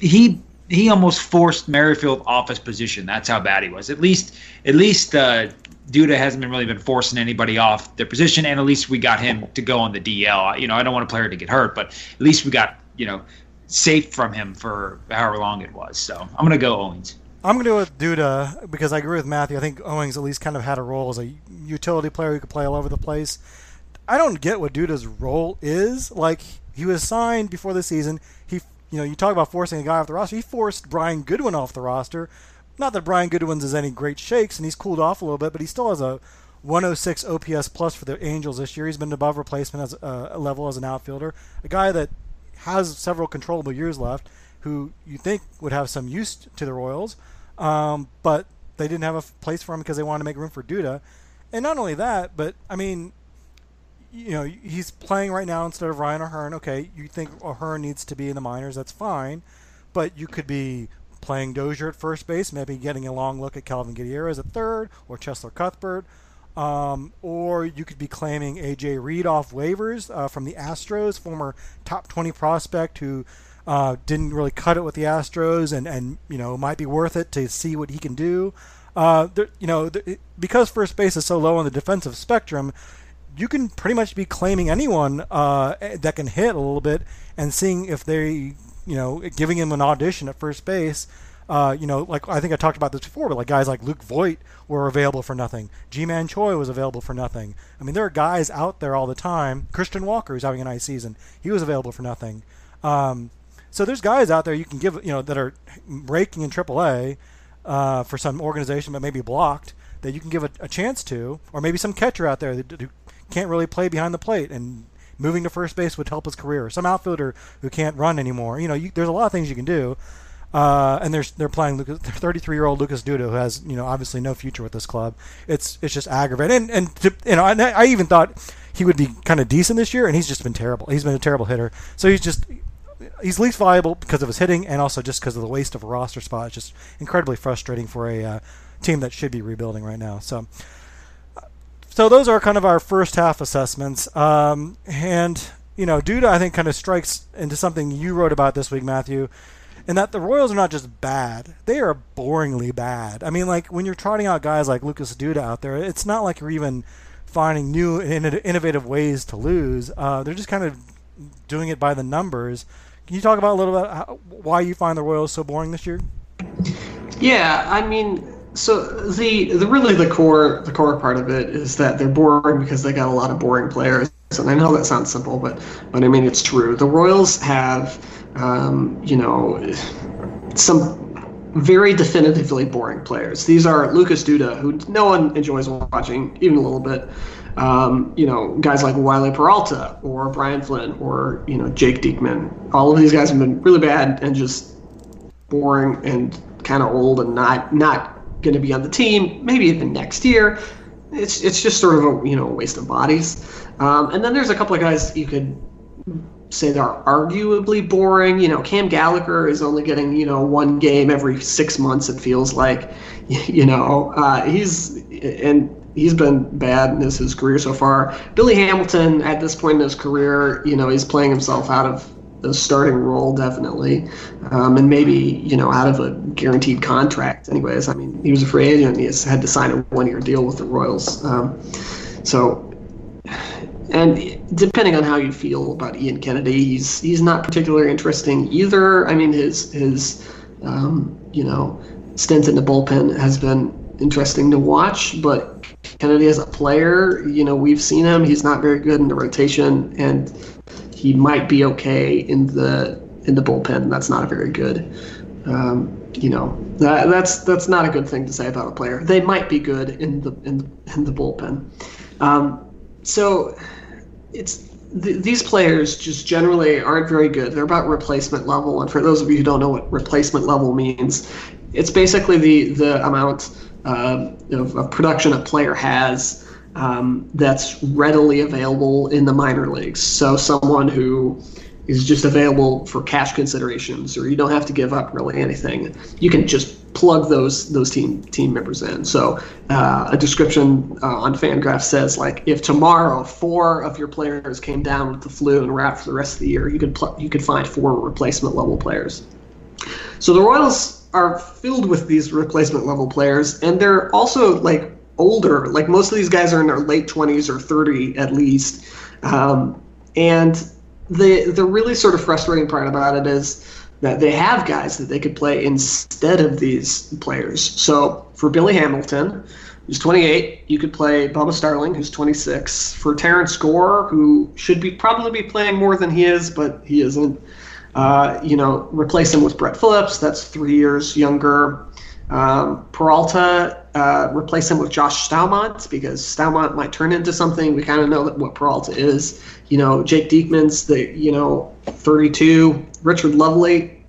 he he almost forced Merrifield off his position. That's how bad he was. At least – at least uh, – Duda hasn't been really been forcing anybody off their position, and at least we got him to go on the D L. You know, I don't want a player to get hurt, but at least we got, you know, safe from him for however long it was. So I'm going to go Owings. I'm going to go with Duda because I agree with Matthew. I think Owings at least kind of had a role as a utility player who could play all over the place. I don't get what Duda's role is. Like, he was signed before the season. He, you know, you talk about forcing a guy off the roster. He forced Brian Goodwin off the roster. Not that Brian Goodwin's is any great shakes, and he's cooled off a little bit, but he still has a one oh six O P S plus for the Angels this year. He's been above replacement as uh, level as an outfielder, a guy that has several controllable years left, who you think would have some use to the Royals, um, but they didn't have a place for him because they wanted to make room for Duda. And not only that, but I mean, you know, he's playing right now instead of Ryan O'Hearn. Okay, you think O'Hearn needs to be in the minors? That's fine, but you could be playing Dozier at first base, maybe getting a long look at Calvin Gutierrez at third, or Chesler Cuthbert, um, or you could be claiming A J Reed off waivers uh, from the Astros, former top twenty prospect who uh, didn't really cut it with the Astros, and, and you know might be worth it to see what he can do. Uh, there, you know, there, because first base is so low on the defensive spectrum, you can pretty much be claiming anyone uh, that can hit a little bit and seeing if they. You know, giving him an audition at first base, uh, you know, like I think I talked about this before, but like guys like Luke Voigt were available for nothing. G-Man Choi was available for nothing. I mean, there are guys out there all the time. Christian Walker is having a nice season. He was available for nothing. Um, so there's guys out there you can give, you know, that are raking in triple A uh, for some organization but maybe blocked that you can give a, a chance to, or maybe some catcher out there that who can't really play behind the plate and moving to first base would help his career. Some outfielder who can't run anymore. You know, you, there's a lot of things you can do. Uh, and there's they're playing Lucas, thirty-three-year-old Lucas Duda, who has you know obviously no future with this club. It's it's just aggravating. And and to, you know, I, I even thought he would be kind of decent this year, and he's just been terrible. He's been a terrible hitter. So he's just he's least valuable because of his hitting, and also just because of the waste of a roster spot. It's just incredibly frustrating for a uh, team that should be rebuilding right now. So. So those are kind of our first half assessments, um, and you know, Duda, I think, kind of strikes into something you wrote about this week, Matthew, in that the Royals are not just bad. They are boringly bad. I mean, like, when you're trotting out guys like Lucas Duda out there, it's not like you're even finding new and innovative ways to lose. Uh, they're just kind of doing it by the numbers. Can you talk about a little bit how, why you find the Royals so boring this year? Yeah, I mean, so the the really the core the core part of it is that they're boring because they got a lot of boring players. And I know that sounds simple, but but I mean it's true. The Royals have um, you know some very definitively boring players. These are Lucas Duda, who no one enjoys watching even a little bit. Um, you know, guys like Wiley Peralta or Brian Flynn or, you know, Jake Diekman. All of these guys have been really bad and just boring and kind of old and not not going to be on the team, maybe even next year. It's it's just sort of a, you know, waste of bodies. Um, and then there's a couple of guys you could say that are arguably boring. You know, Cam Gallagher is only getting, you know, one game every six months, it feels like. You know, uh, he's and he's been bad in his career so far. Billy Hamilton, at this point in his career, you know, he's playing himself out of the starting role, definitely, um, and maybe, you know, out of a guaranteed contract. Anyways, I mean, he was a free agent. He has had to sign a one-year deal with the Royals. Um, so... And depending on how you feel about Ian Kennedy, he's he's not particularly interesting either. I mean, his his um, you know stint in the bullpen has been interesting to watch, but Kennedy as a player, you know, we've seen him. He's not very good in the rotation, and he might be okay in the in the bullpen. That's not a very good. Um, you know, that that's that's not a good thing to say about a player. They might be good in the in the, in the bullpen. Um, so. It's th- these players just generally aren't very good. They're about replacement level, and for those of you who don't know what replacement level means, it's basically the the amount uh, of, of production a player has um, that's readily available in the minor leagues. So someone who is just available for cash considerations, or you don't have to give up really anything. You can just plug those those team team members in. So uh, a description uh, on FanGraphs says, like, if tomorrow four of your players came down with the flu and were out for the rest of the year, you could pl- you could find four replacement level players. So the Royals are filled with these replacement level players, and they're also, like, older. Like, most of these guys are in their late twenties or thirty at least, um, and The the really sort of frustrating part about it is that they have guys that they could play instead of these players. So for Billy Hamilton, who's twenty-eight, you could play Bubba Starling, who's twenty-six. For Terrence Gore, who should be probably be playing more than he is, but he isn't, uh, you know, replace him with Brett Phillips. That's three years younger. Um, Peralta, uh, replace him with Josh Staumont, because Staumont might turn into something. We kind of know that what Peralta is. You know, Jake Diekman's the, you know, thirty-two. Richard Lovely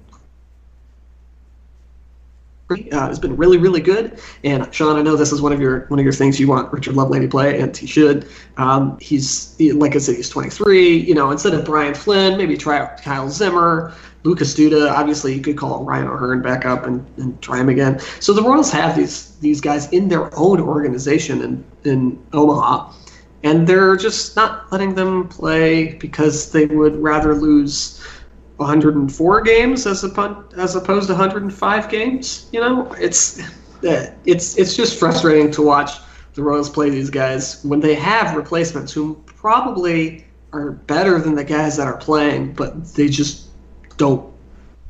uh, has been really, really good. And Sean, I know this is one of your one of your things you want Richard Lovely to play, and he should. Um, he's like I said, he's twenty-three. You know, instead of Brian Flynn, maybe try out Kyle Zimmer. Lucas Duda, obviously, you could call Ryan O'Hearn back up and, and try him again. So the Royals have these these guys in their own organization in, in Omaha, and they're just not letting them play because they would rather lose one hundred four games as opposed as opposed to one hundred five games. You know, it's it's it's just frustrating to watch the Royals play these guys when they have replacements who probably are better than the guys that are playing, but they just don't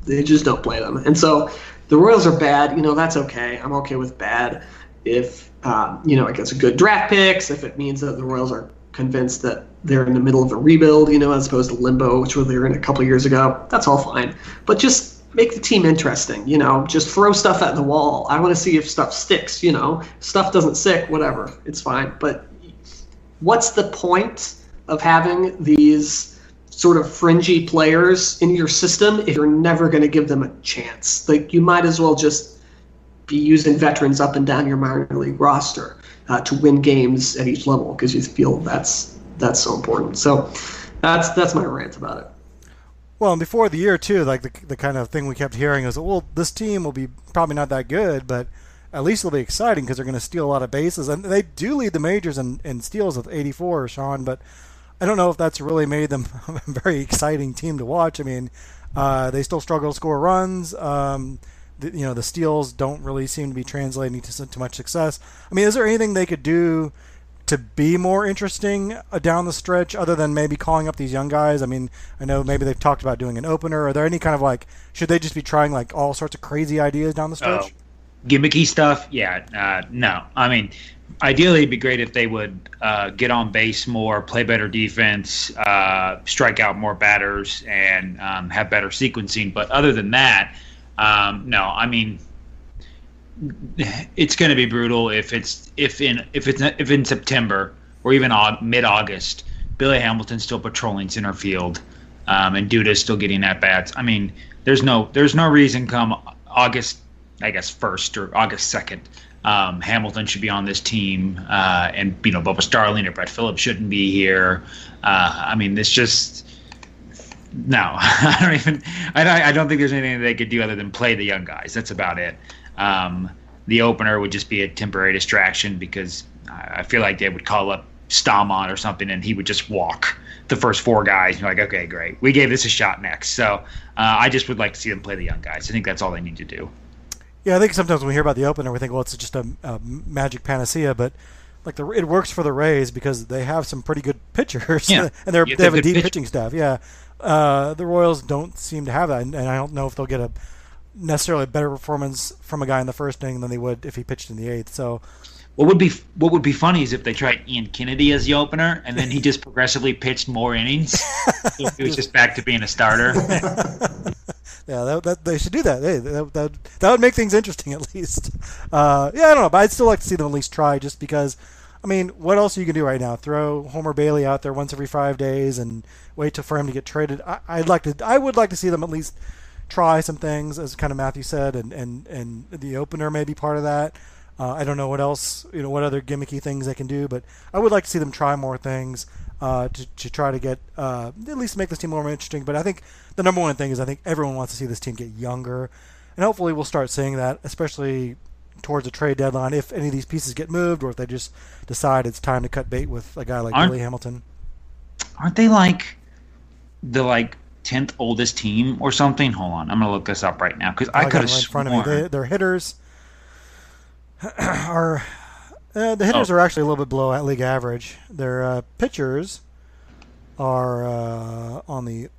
they just don't play them. And so the Royals are bad. You know, that's okay. I'm okay with bad if um, you know, it gets a good draft picks, if it means that the Royals are convinced that they're in the middle of a rebuild, you know, as opposed to limbo, which they were in a couple years ago. That's all fine. But just make the team interesting, you know, just throw stuff at the wall. I want to see if stuff sticks, you know. Stuff doesn't stick, whatever. It's fine. But what's the point of having these sort of fringy players in your system if you're never going to give them a chance? Like, you might as well just be using veterans up and down your minor league roster uh, to win games at each level, because you feel that's that's so important. So that's that's my rant about it. Well, and before the year too, like the the kind of thing we kept hearing is, well, this team will be probably not that good, but at least it'll be exciting because they're going to steal a lot of bases, and they do lead the majors in, in steals with eighty-four, Sean, but I don't know if that's really made them a very exciting team to watch. I mean, uh, they still struggle to score runs. Um, the, you know, the steals don't really seem to be translating to, to much success. I mean, is there anything they could do to be more interesting uh, down the stretch other than maybe calling up these young guys? I mean, I know maybe they've talked about doing an opener. Are there any kind of like, should they just be trying like all sorts of crazy ideas down the stretch? Oh. Gimmicky stuff? Yeah, uh, no. I mean, ideally it'd be great if they would uh, get on base more, play better defense, uh, strike out more batters, and um, have better sequencing. But other than that, um, no. I mean, it's going to be brutal if it's if in if it's if in September or even mid August, Billy Hamilton's still patrolling center field, um, and Duda's still getting at bats. I mean, there's no there's no reason come August. I guess first or August second, um, Hamilton should be on this team, uh, and you know Bubba Starling or Brett Phillips shouldn't be here. Uh, I mean, it's just no. I don't even. I, I don't think there's anything they could do other than play the young guys. That's about it. Um, the opener would just be a temporary distraction because I feel like they would call up Staumont or something, and he would just walk the first four guys. And you're like, okay, great, we gave this a shot next. So uh, I just would like to see them play the young guys. I think that's all they need to do. Yeah, I think sometimes when we hear about the opener, we think, well, it's just a, a magic panacea, but like the, it works for the Rays because they have some pretty good pitchers, yeah. and they're, they have a deep pitch. pitching staff. Yeah, uh, the Royals don't seem to have that, and, and I don't know if they'll get a necessarily a better performance from a guy in the first inning than they would if he pitched in the eighth. So, what would be what would be funny is if they tried Ian Kennedy as the opener, and then he just progressively pitched more innings. He was just back to being a starter. Yeah, that, that, they should do that. Hey, that, that. That would make things interesting at least. Uh, yeah, I don't know, but I'd still like to see them at least try just because, I mean, what else are you going to do right now? Throw Homer Bailey out there once every five days and wait till for him to get traded? I, I'd like to. I would like to see them at least try some things, as kind of Matthew said, and, and, and the opener may be part of that. Uh, I don't know what else, you know, what other gimmicky things they can do, but I would like to see them try more things uh, to to try to get uh, at least make this team more interesting. But I think the number one thing is I think everyone wants to see this team get younger, and hopefully we'll start seeing that, especially towards the trade deadline, if any of these pieces get moved or if they just decide it's time to cut bait with a guy like aren't, Billy Hamilton. Aren't they like the like tenth oldest team or something? Hold on, I'm gonna look this up right now because I, I could have right sworn in front of me. They, they're hitters. Are uh, the hitters oh. are actually a little bit below at league average. Their uh, pitchers are uh, on the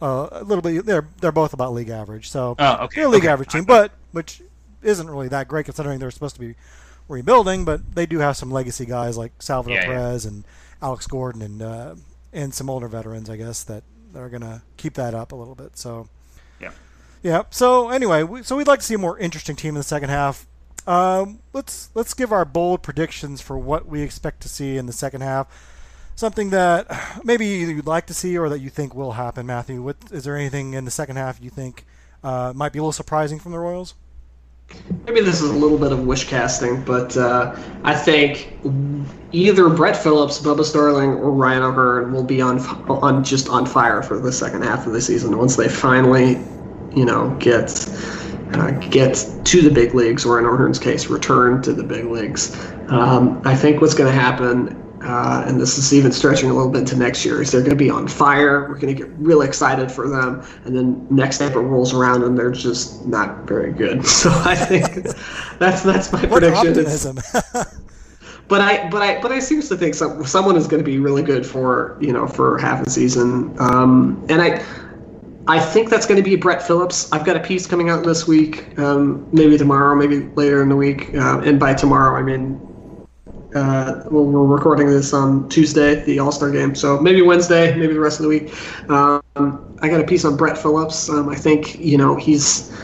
uh, a little bit. They're they're both about league average. So oh, okay. they're a league okay. average team, but which isn't really that great considering they're supposed to be rebuilding. But they do have some legacy guys like Salvador yeah, Perez yeah. and Alex Gordon and uh, and some older veterans, I guess, that are gonna keep that up a little bit. So yeah, yeah. So anyway, we, so we'd like to see a more interesting team in the second half. Um, let's let's give our bold predictions for what we expect to see in the second half. Something that maybe you'd like to see or that you think will happen, Matthew. What, is there anything in the second half you think uh, might be a little surprising from the Royals? Maybe this is a little bit of wish casting, but uh, I think either Brett Phillips, Bubba Starling, or Ryan O'Hearn will be on on just on fire for the second half of the season once they finally, you know, get. Uh, get to the big leagues, or in O'Hearn's case, return to the big leagues. Um, I think what's going to happen, uh, and this is even stretching a little bit to next year, is they're going to be on fire. We're going to get really excited for them, and then next April rolls around and they're just not very good. So I think that's that's my what prediction. Optimism. But I, but I, but I seriously think some, someone is going to be really good for you know for half a season, um, and I. I think that's going to be Brett Phillips. I've got a piece coming out this week, um, maybe tomorrow, maybe later in the week. Uh, and by tomorrow, I mean uh, well, we're recording this on Tuesday, the All-Star Game. So maybe Wednesday, maybe the rest of the week. Um, I got a piece on Brett Phillips. Um, I think you know he's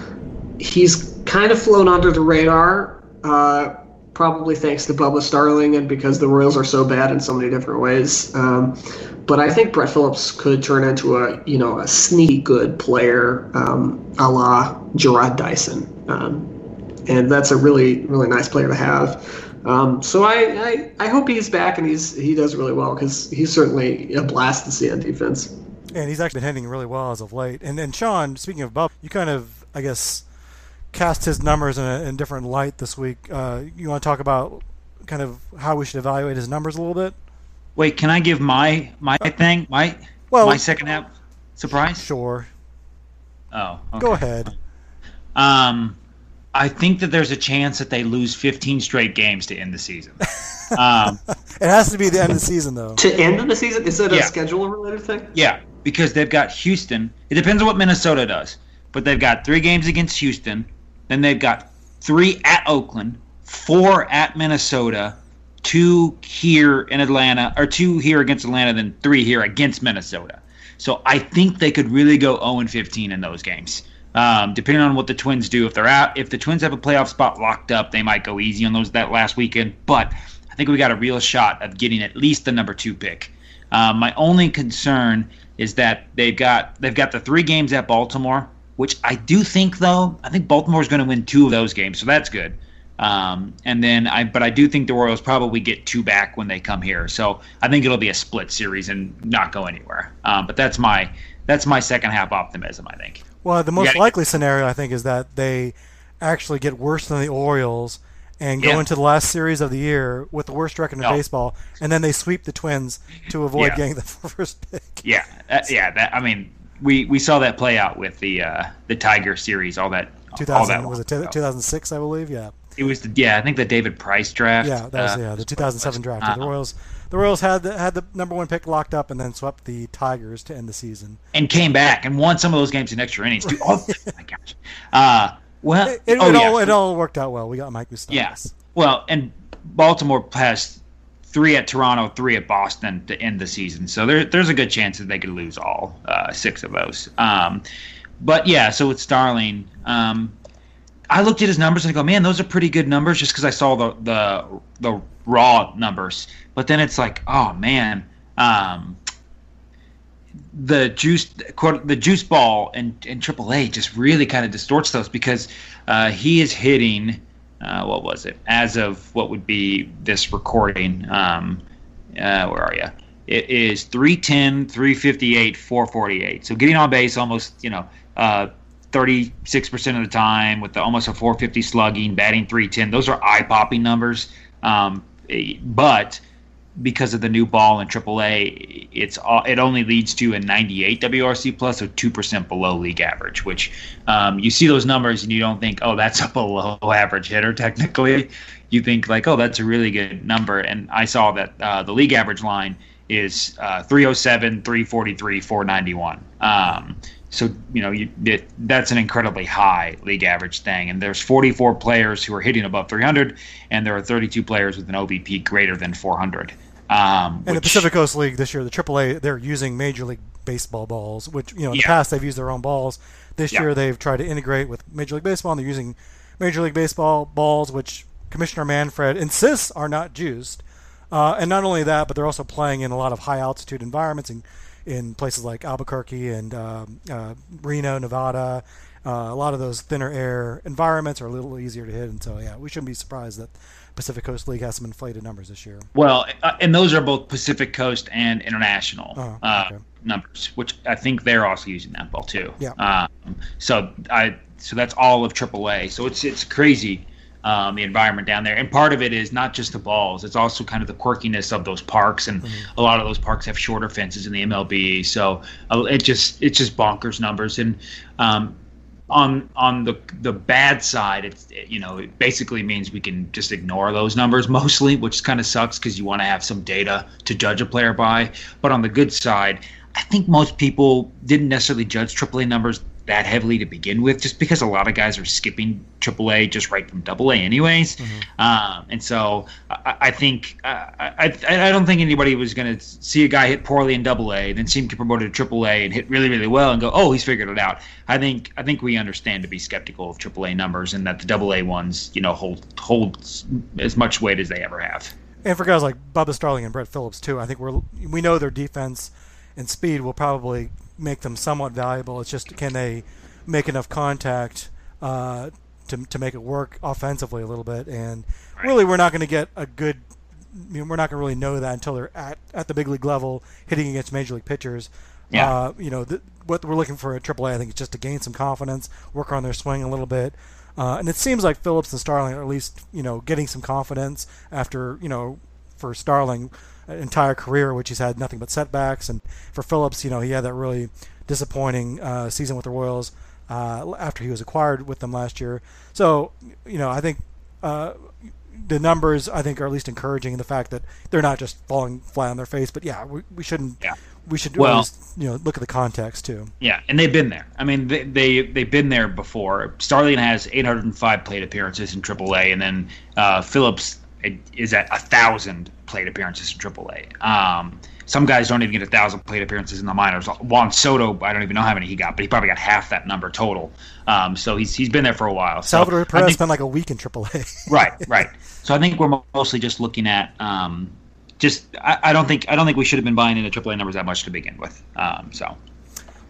he's kind of flown under the radar, uh, probably thanks to Bubba Starling and because the Royals are so bad in so many different ways. Um, But I think Brett Phillips could turn into a, you know, a sneaky good player, um, a la Jarrod Dyson, um, and that's a really, really nice player to have. Um, so I, I, I hope he's back and he's he does really well because he's certainly a blast to see on defense. And he's actually been hitting really well as of late. And and Sean, speaking of Bub, you kind of, I guess, cast his numbers in a in different light this week. Uh, you want to talk about kind of how we should evaluate his numbers a little bit? Wait, can I give my my thing? My well, my second half surprise? Sure. Oh, okay. Go ahead. Um, I think that there's a chance that they lose fifteen straight games to end the season. Um, it has to be the end of the season, though. To end of the season? Is that a yeah. schedule-related thing? Yeah, because they've got Houston. It depends on what Minnesota does. But they've got three games against Houston. Then they've got three at Oakland, four at Minnesota, two here in Atlanta, or two here against Atlanta, then three here against Minnesota. So I think they could really go oh and fifteen in those games. Um, depending on what the Twins do, if they're out, if the Twins have a playoff spot locked up, they might go easy on those that last weekend. But I think we got a real shot of getting at least the number two pick. Um, my only concern is that they've got they've got the three games at Baltimore, which I do think though I think Baltimore's going to win two of those games, so that's good. Um, and then I but I do think the Royals probably get two back when they come here, so I think it'll be a split series and not go anywhere. Um, but that's my that's my second half optimism, I think. Well, the most likely scenario, I think, is that they actually get worse than the Orioles and yeah. go into the last series of the year with the worst record in no. baseball, and then they sweep the Twins to avoid yeah. getting the first pick. Yeah, that, yeah. That, I mean, we, we saw that play out with the uh, the Tiger series, all that. All that was it two thousand six, I believe? Yeah. It was the, yeah, I think the David Price draft. Yeah, that was uh, yeah, the two thousand seven draft. Uh-huh. The Royals the Royals had the, had the number one pick locked up and then swept the Tigers to end the season. And came back and won some of those games in extra innings. Dude, oh my gosh. Uh, well, it, it, oh, it, yeah. all, it all worked out well. We got Mike Moustakas. Yeah. Well, and Baltimore has three at Toronto, three at Boston to end the season. So there, there's a good chance that they could lose all uh, six of those. Um, but, yeah, so with Starling um, – I looked at his numbers and I go, man, those are pretty good numbers just because I saw the, the the raw numbers. But then it's like, oh man, um, the juice quote, the juice ball in, in triple A just really kind of distorts those because uh, he is hitting uh, what was it as of what would be this recording? Um, uh, where are you? It is three ten, three fifty-eight, four forty-eight. So getting on base almost, you know. Uh, thirty-six percent of the time with the, almost a four fifty slugging, batting three ten. Those are eye-popping numbers. Um, but because of the new ball in triple A, it's it only leads to a ninety-eight W R C plus, so two percent below league average, which um, you see those numbers and you don't think, oh, that's a below-average hitter technically. You think, like, oh, that's a really good number. And I saw that uh, the league average line is uh, three oh seven, three forty-three, four ninety-one. Um So, you know, you, it, that's an incredibly high league average thing. And there's forty-four players who are hitting above three hundred, and there are thirty-two players with an O B P greater than four hundred. Um, and which, the Pacific Coast League this year, the triple A, they're using Major League Baseball balls, which, you know, in yeah. the past they've used their own balls. This yeah. year they've tried to integrate with Major League Baseball, and they're using Major League Baseball balls, which Commissioner Manfred insists are not juiced. Uh, and not only that, but they're also playing in a lot of high-altitude environments and in places like Albuquerque and um, uh, Reno, Nevada. Uh, a lot of those thinner air environments are a little easier to hit. And so, yeah, we shouldn't be surprised that Pacific Coast League has some inflated numbers this year. Well, uh, and those are both Pacific Coast and international oh, okay. uh, numbers, which I think they're also using that ball too. Yeah. Um, so I so that's all of triple A. So it's it's crazy. Um, the environment down there, and part of it is not just the balls, it's also kind of the quirkiness of those parks, and mm-hmm. a lot of those parks have shorter fences in the M L B, so uh, it just it's just bonkers numbers. And um, on on the the bad side, it's it, you know it basically means we can just ignore those numbers mostly, which kind of sucks because you want to have some data to judge a player by. But on the good side, I think most people didn't necessarily judge triple A numbers that heavily to begin with, just because a lot of guys are skipping triple A just right from double A anyways. Mm-hmm. Um, and so I, I think I, I I don't think anybody was going to see a guy hit poorly in double A, then see him get promoted to triple A and hit really, really well and go, oh, he's figured it out. I think I think we understand to be skeptical of triple A numbers, and that the double A ones, you know, hold, hold as much weight as they ever have. And for guys like Bubba Starling and Brett Phillips too, I think we're we know their defense and speed will probably make them somewhat valuable. It's just, can they make enough contact uh, to to make it work offensively a little bit? And really, we're not going to get a good. I mean, we're not going to really know that until they're at, at the big league level, hitting against major league pitchers. Yeah. Uh, you know, th- what we're looking for at triple A, I think, is just to gain some confidence, work on their swing a little bit. Uh, and it seems like Phillips and Starling are at least, you know, getting some confidence after, you know, for Starling, entire career, which he's had nothing but setbacks. And for Phillips, you know, he had that really disappointing uh, season with the Royals uh, after he was acquired with them last year. So, you know, I think uh, the numbers, I think, are at least encouraging in the fact that they're not just falling flat on their face. But, yeah, we, we shouldn't yeah. – we should well, always, you know, look at the context, too. Yeah, and they've been there. I mean, they, they, they've been there before. Starling has eight hundred five plate appearances in triple A, and then uh, Phillips is at one thousand plate appearances in triple A. Um, some guys don't even get one thousand plate appearances in the minors. Juan Soto, I don't even know how many he got, but he probably got half that number total. Um, so he's he's been there for a while. Salvador so Perez think, spent like a week in triple A. Right, right. So I think we're mostly just looking at um, – Just, I, I don't think I don't think we should have been buying into triple A numbers that much to begin with. Um, so,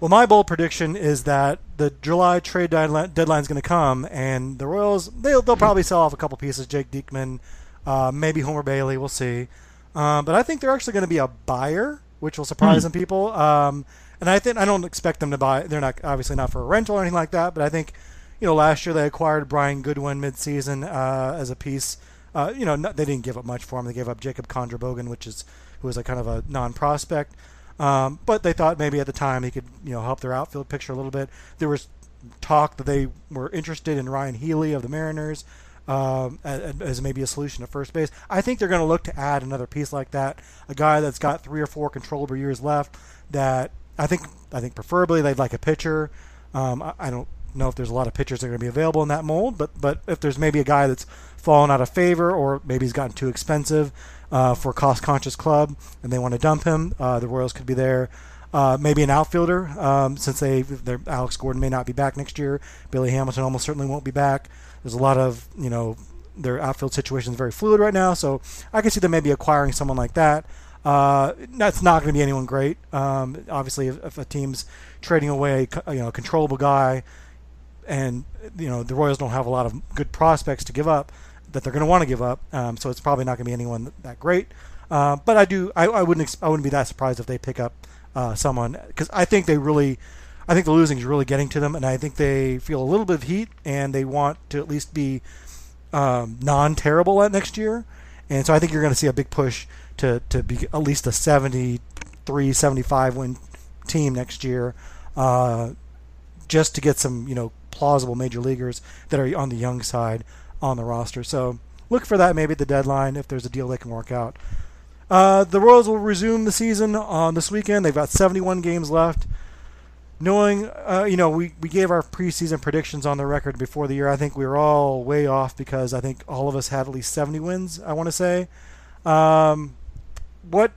well, my bold prediction is that the July trade deadline is going to come, and the Royals they'll they'll probably sell off a couple pieces. Jake Diekman, uh, maybe Homer Bailey, we'll see. Um, but I think they're actually going to be a buyer, which will surprise mm-hmm. some people. Um, and I think I don't expect them to buy. They're not obviously not for a rental or anything like that. But I think, you know, last year they acquired Brian Goodwin midseason uh, as a piece. Uh, you know, no, they didn't give up much for him. They gave up Jacob Kondrabogan, which is who was a kind of a non-prospect. Um, but they thought maybe at the time he could, you know, help their outfield picture a little bit. There was talk that they were interested in Ryan Healy of the Mariners um, as, as maybe a solution at first base. I think they're going to look to add another piece like that, a guy that's got three or four controllable years left. That I think, I think preferably they'd like a pitcher. Um, I, I don't know if there's a lot of pitchers that are going to be available in that mold, but but if there's maybe a guy that's fallen out of favor, or maybe he's gotten too expensive uh, for a cost-conscious club, and they want to dump him. Uh, the Royals could be there. Uh, maybe an outfielder, um, since they Alex Gordon may not be back next year. Billy Hamilton almost certainly won't be back. There's a lot of, you know, their outfield situation is very fluid right now, so I could see them maybe acquiring someone like that. Uh, that's not going to be anyone great. Um, obviously, if, if a team's trading away, you know, a controllable guy, and you know the Royals don't have a lot of good prospects to give up, that they're going to want to give up, um, so it's probably not going to be anyone that great. Uh, but I do, I, I wouldn't, I wouldn't be that surprised if they pick up uh, someone, because I think they really, I think the losing is really getting to them, and I think they feel a little bit of heat, and they want to at least be um, non-terrible at next year, and so I think you're going to see a big push to to be at least a seventy-three, seventy-five win team next year, uh, just to get some, you know, plausible major leaguers that are on the young side on the roster. So look for that maybe at the deadline if there's a deal they can work out. Uh, the Royals will resume the season on this weekend. They've got seventy-one games left. Knowing, uh, you know, we, we gave our preseason predictions on the record before the year. I think we were all way off because I think all of us had at least seventy wins, I want to say. Um, what,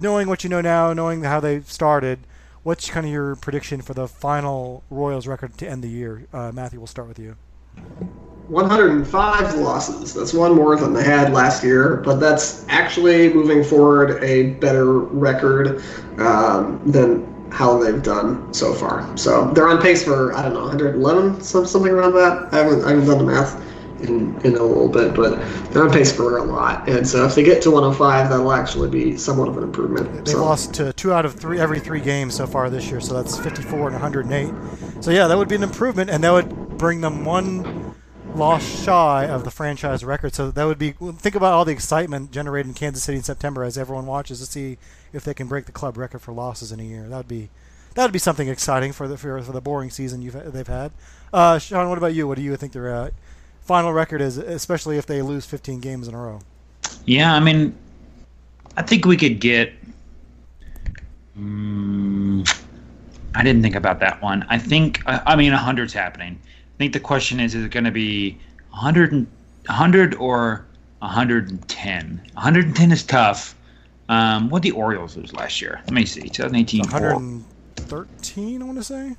knowing what you know now, knowing how they started, what's kind of your prediction for the final Royals record to end the year? Uh, Matthew, we'll start with you. one hundred five losses. That's one more than they had last year, but that's actually moving forward a better record um, than how they've done so far. So they're on pace for, I don't know, one hundred eleven, some, something around that. I haven't, I haven't done the math in, in a little bit, but they're on pace for a lot. And so if they get to one oh five, that'll actually be somewhat of an improvement. They so. lost to two out of three every three games so far this year, so that's fifty-four and one hundred eight. So yeah, that would be an improvement, and that would bring them one loss shy of the franchise record. So that would be, think about all the excitement generated in Kansas City in September as everyone watches to see if they can break the club record for losses in a year. That would be that would be something exciting for the for, for the boring season you've they've had. Uh, Sean, what about you? What do you think their uh, final record is, especially if they lose fifteen games in a row? Yeah, I mean, I think we could get. Um, I didn't think about that one. I think I, I mean one hundred's happening. I think the question is, is it going to be one hundred, one hundred or one hundred ten? one hundred ten is tough. Um, what did the Orioles lose last year? Let me see. twenty eighteen. one hundred thirteen, I want to say?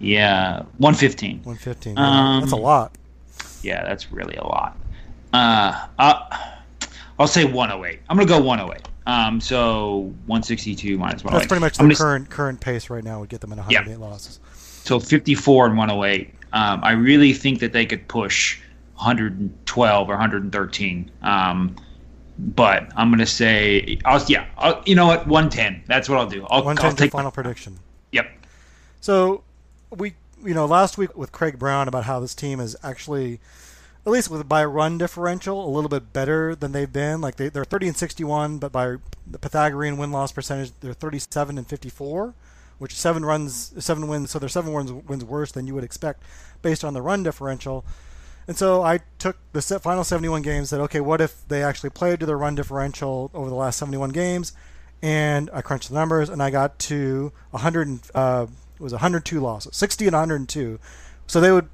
Yeah, one fifteen. one fifteen. Um, that's a lot. Yeah, that's really a lot. Uh, I'll, I'll say one oh eight. I'm going to go one oh eight. Um, so one sixty-two minus one oh eight. That's pretty much the gonna, current current pace right now would get them in one hundred eight yeah. losses. So fifty-four and one oh eight. Um, I really think that they could push one hundred twelve or one hundred thirteen, um, but I'm going to say, I'll, yeah, I'll, you know what, one ten. That's what I'll do. I'll, one ten I'll take final my, prediction. Yep. So we, you know, last week with Craig Brown about how this team is actually at least with, by run differential, a little bit better than they've been. Like they, they're thirty and sixty-one, but by the Pythagorean win-loss percentage, they're thirty-seven and fifty-four, which seven runs, seven wins. So they're seven wins, wins worse than you would expect based on the run differential. And so I took the final seventy-one games, said, okay, what if they actually played to their run differential over the last seventy-one games? And I crunched the numbers, and I got to one hundred, uh, it was one hundred two losses, sixty and one hundred two. So they would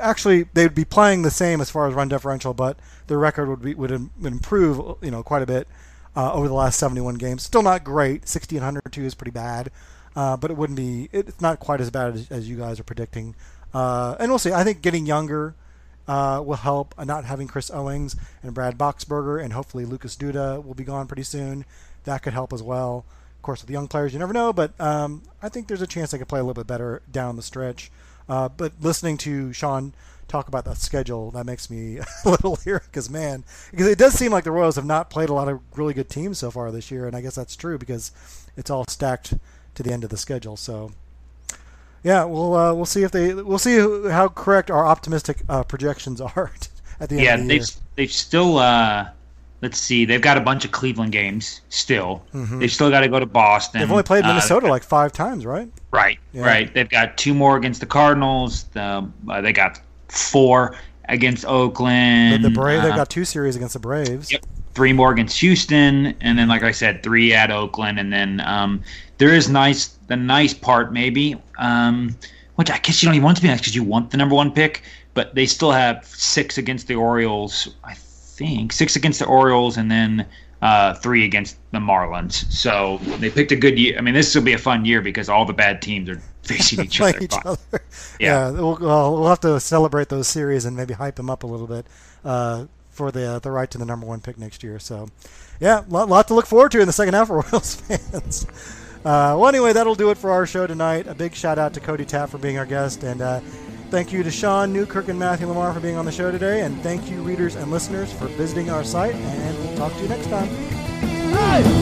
actually they would be playing the same as far as run differential, but their record would be, would improve, you know, quite a bit uh, over the last seventy-one games. Still not great. sixty and one hundred two is pretty bad, uh, but it wouldn't be. It's not quite as bad as, as you guys are predicting. Uh, and we'll see. I think getting younger Uh, will help. Uh, not having Chris Owings and Brad Boxberger, and hopefully Lucas Duda will be gone pretty soon. That could help as well. Of course, with the young players, you never know, but um, I think there's a chance they could play a little bit better down the stretch. Uh, but listening to Sean talk about that schedule, that makes me a little leery, because, man, because it does seem like the Royals have not played a lot of really good teams so far this year, and I guess that's true because it's all stacked to the end of the schedule. So. Yeah, we'll uh, we'll see if they we'll see how correct our optimistic uh, projections are at the end yeah, of the year. Yeah, they've they've still uh, let's see, they've got a bunch of Cleveland games still. Mm-hmm. They've still got to go to Boston. They've only played Minnesota uh, like five times, right? Right, yeah. right. They've got two more against the Cardinals. The, uh, they got four against Oakland. The, the Braves. Uh, they've got two series against the Braves. Yep. Three more against Houston, and then, like I said, three at Oakland, and then um, there is nice the nice part maybe, um, which I guess you don't even want to be nice because you want the number one pick, but they still have six against the Orioles, I think, six against the Orioles, and then uh, three against the Marlins. So they picked a good year. I mean, this will be a fun year because all the bad teams are facing each other. Each other. Yeah, yeah we'll, we'll have to celebrate those series and maybe hype them up a little bit. Uh, for the the right to the number one pick next year. So, yeah, lot, lot to look forward to in the second half for Royals fans. Uh, well, anyway, that'll do it for our show tonight. A big shout-out to Cody Tapp for being our guest, and uh, thank you to Sean Newkirk and Matthew Lamar for being on the show today, and thank you, readers and listeners, for visiting our site, and we'll talk to you next time. Hey!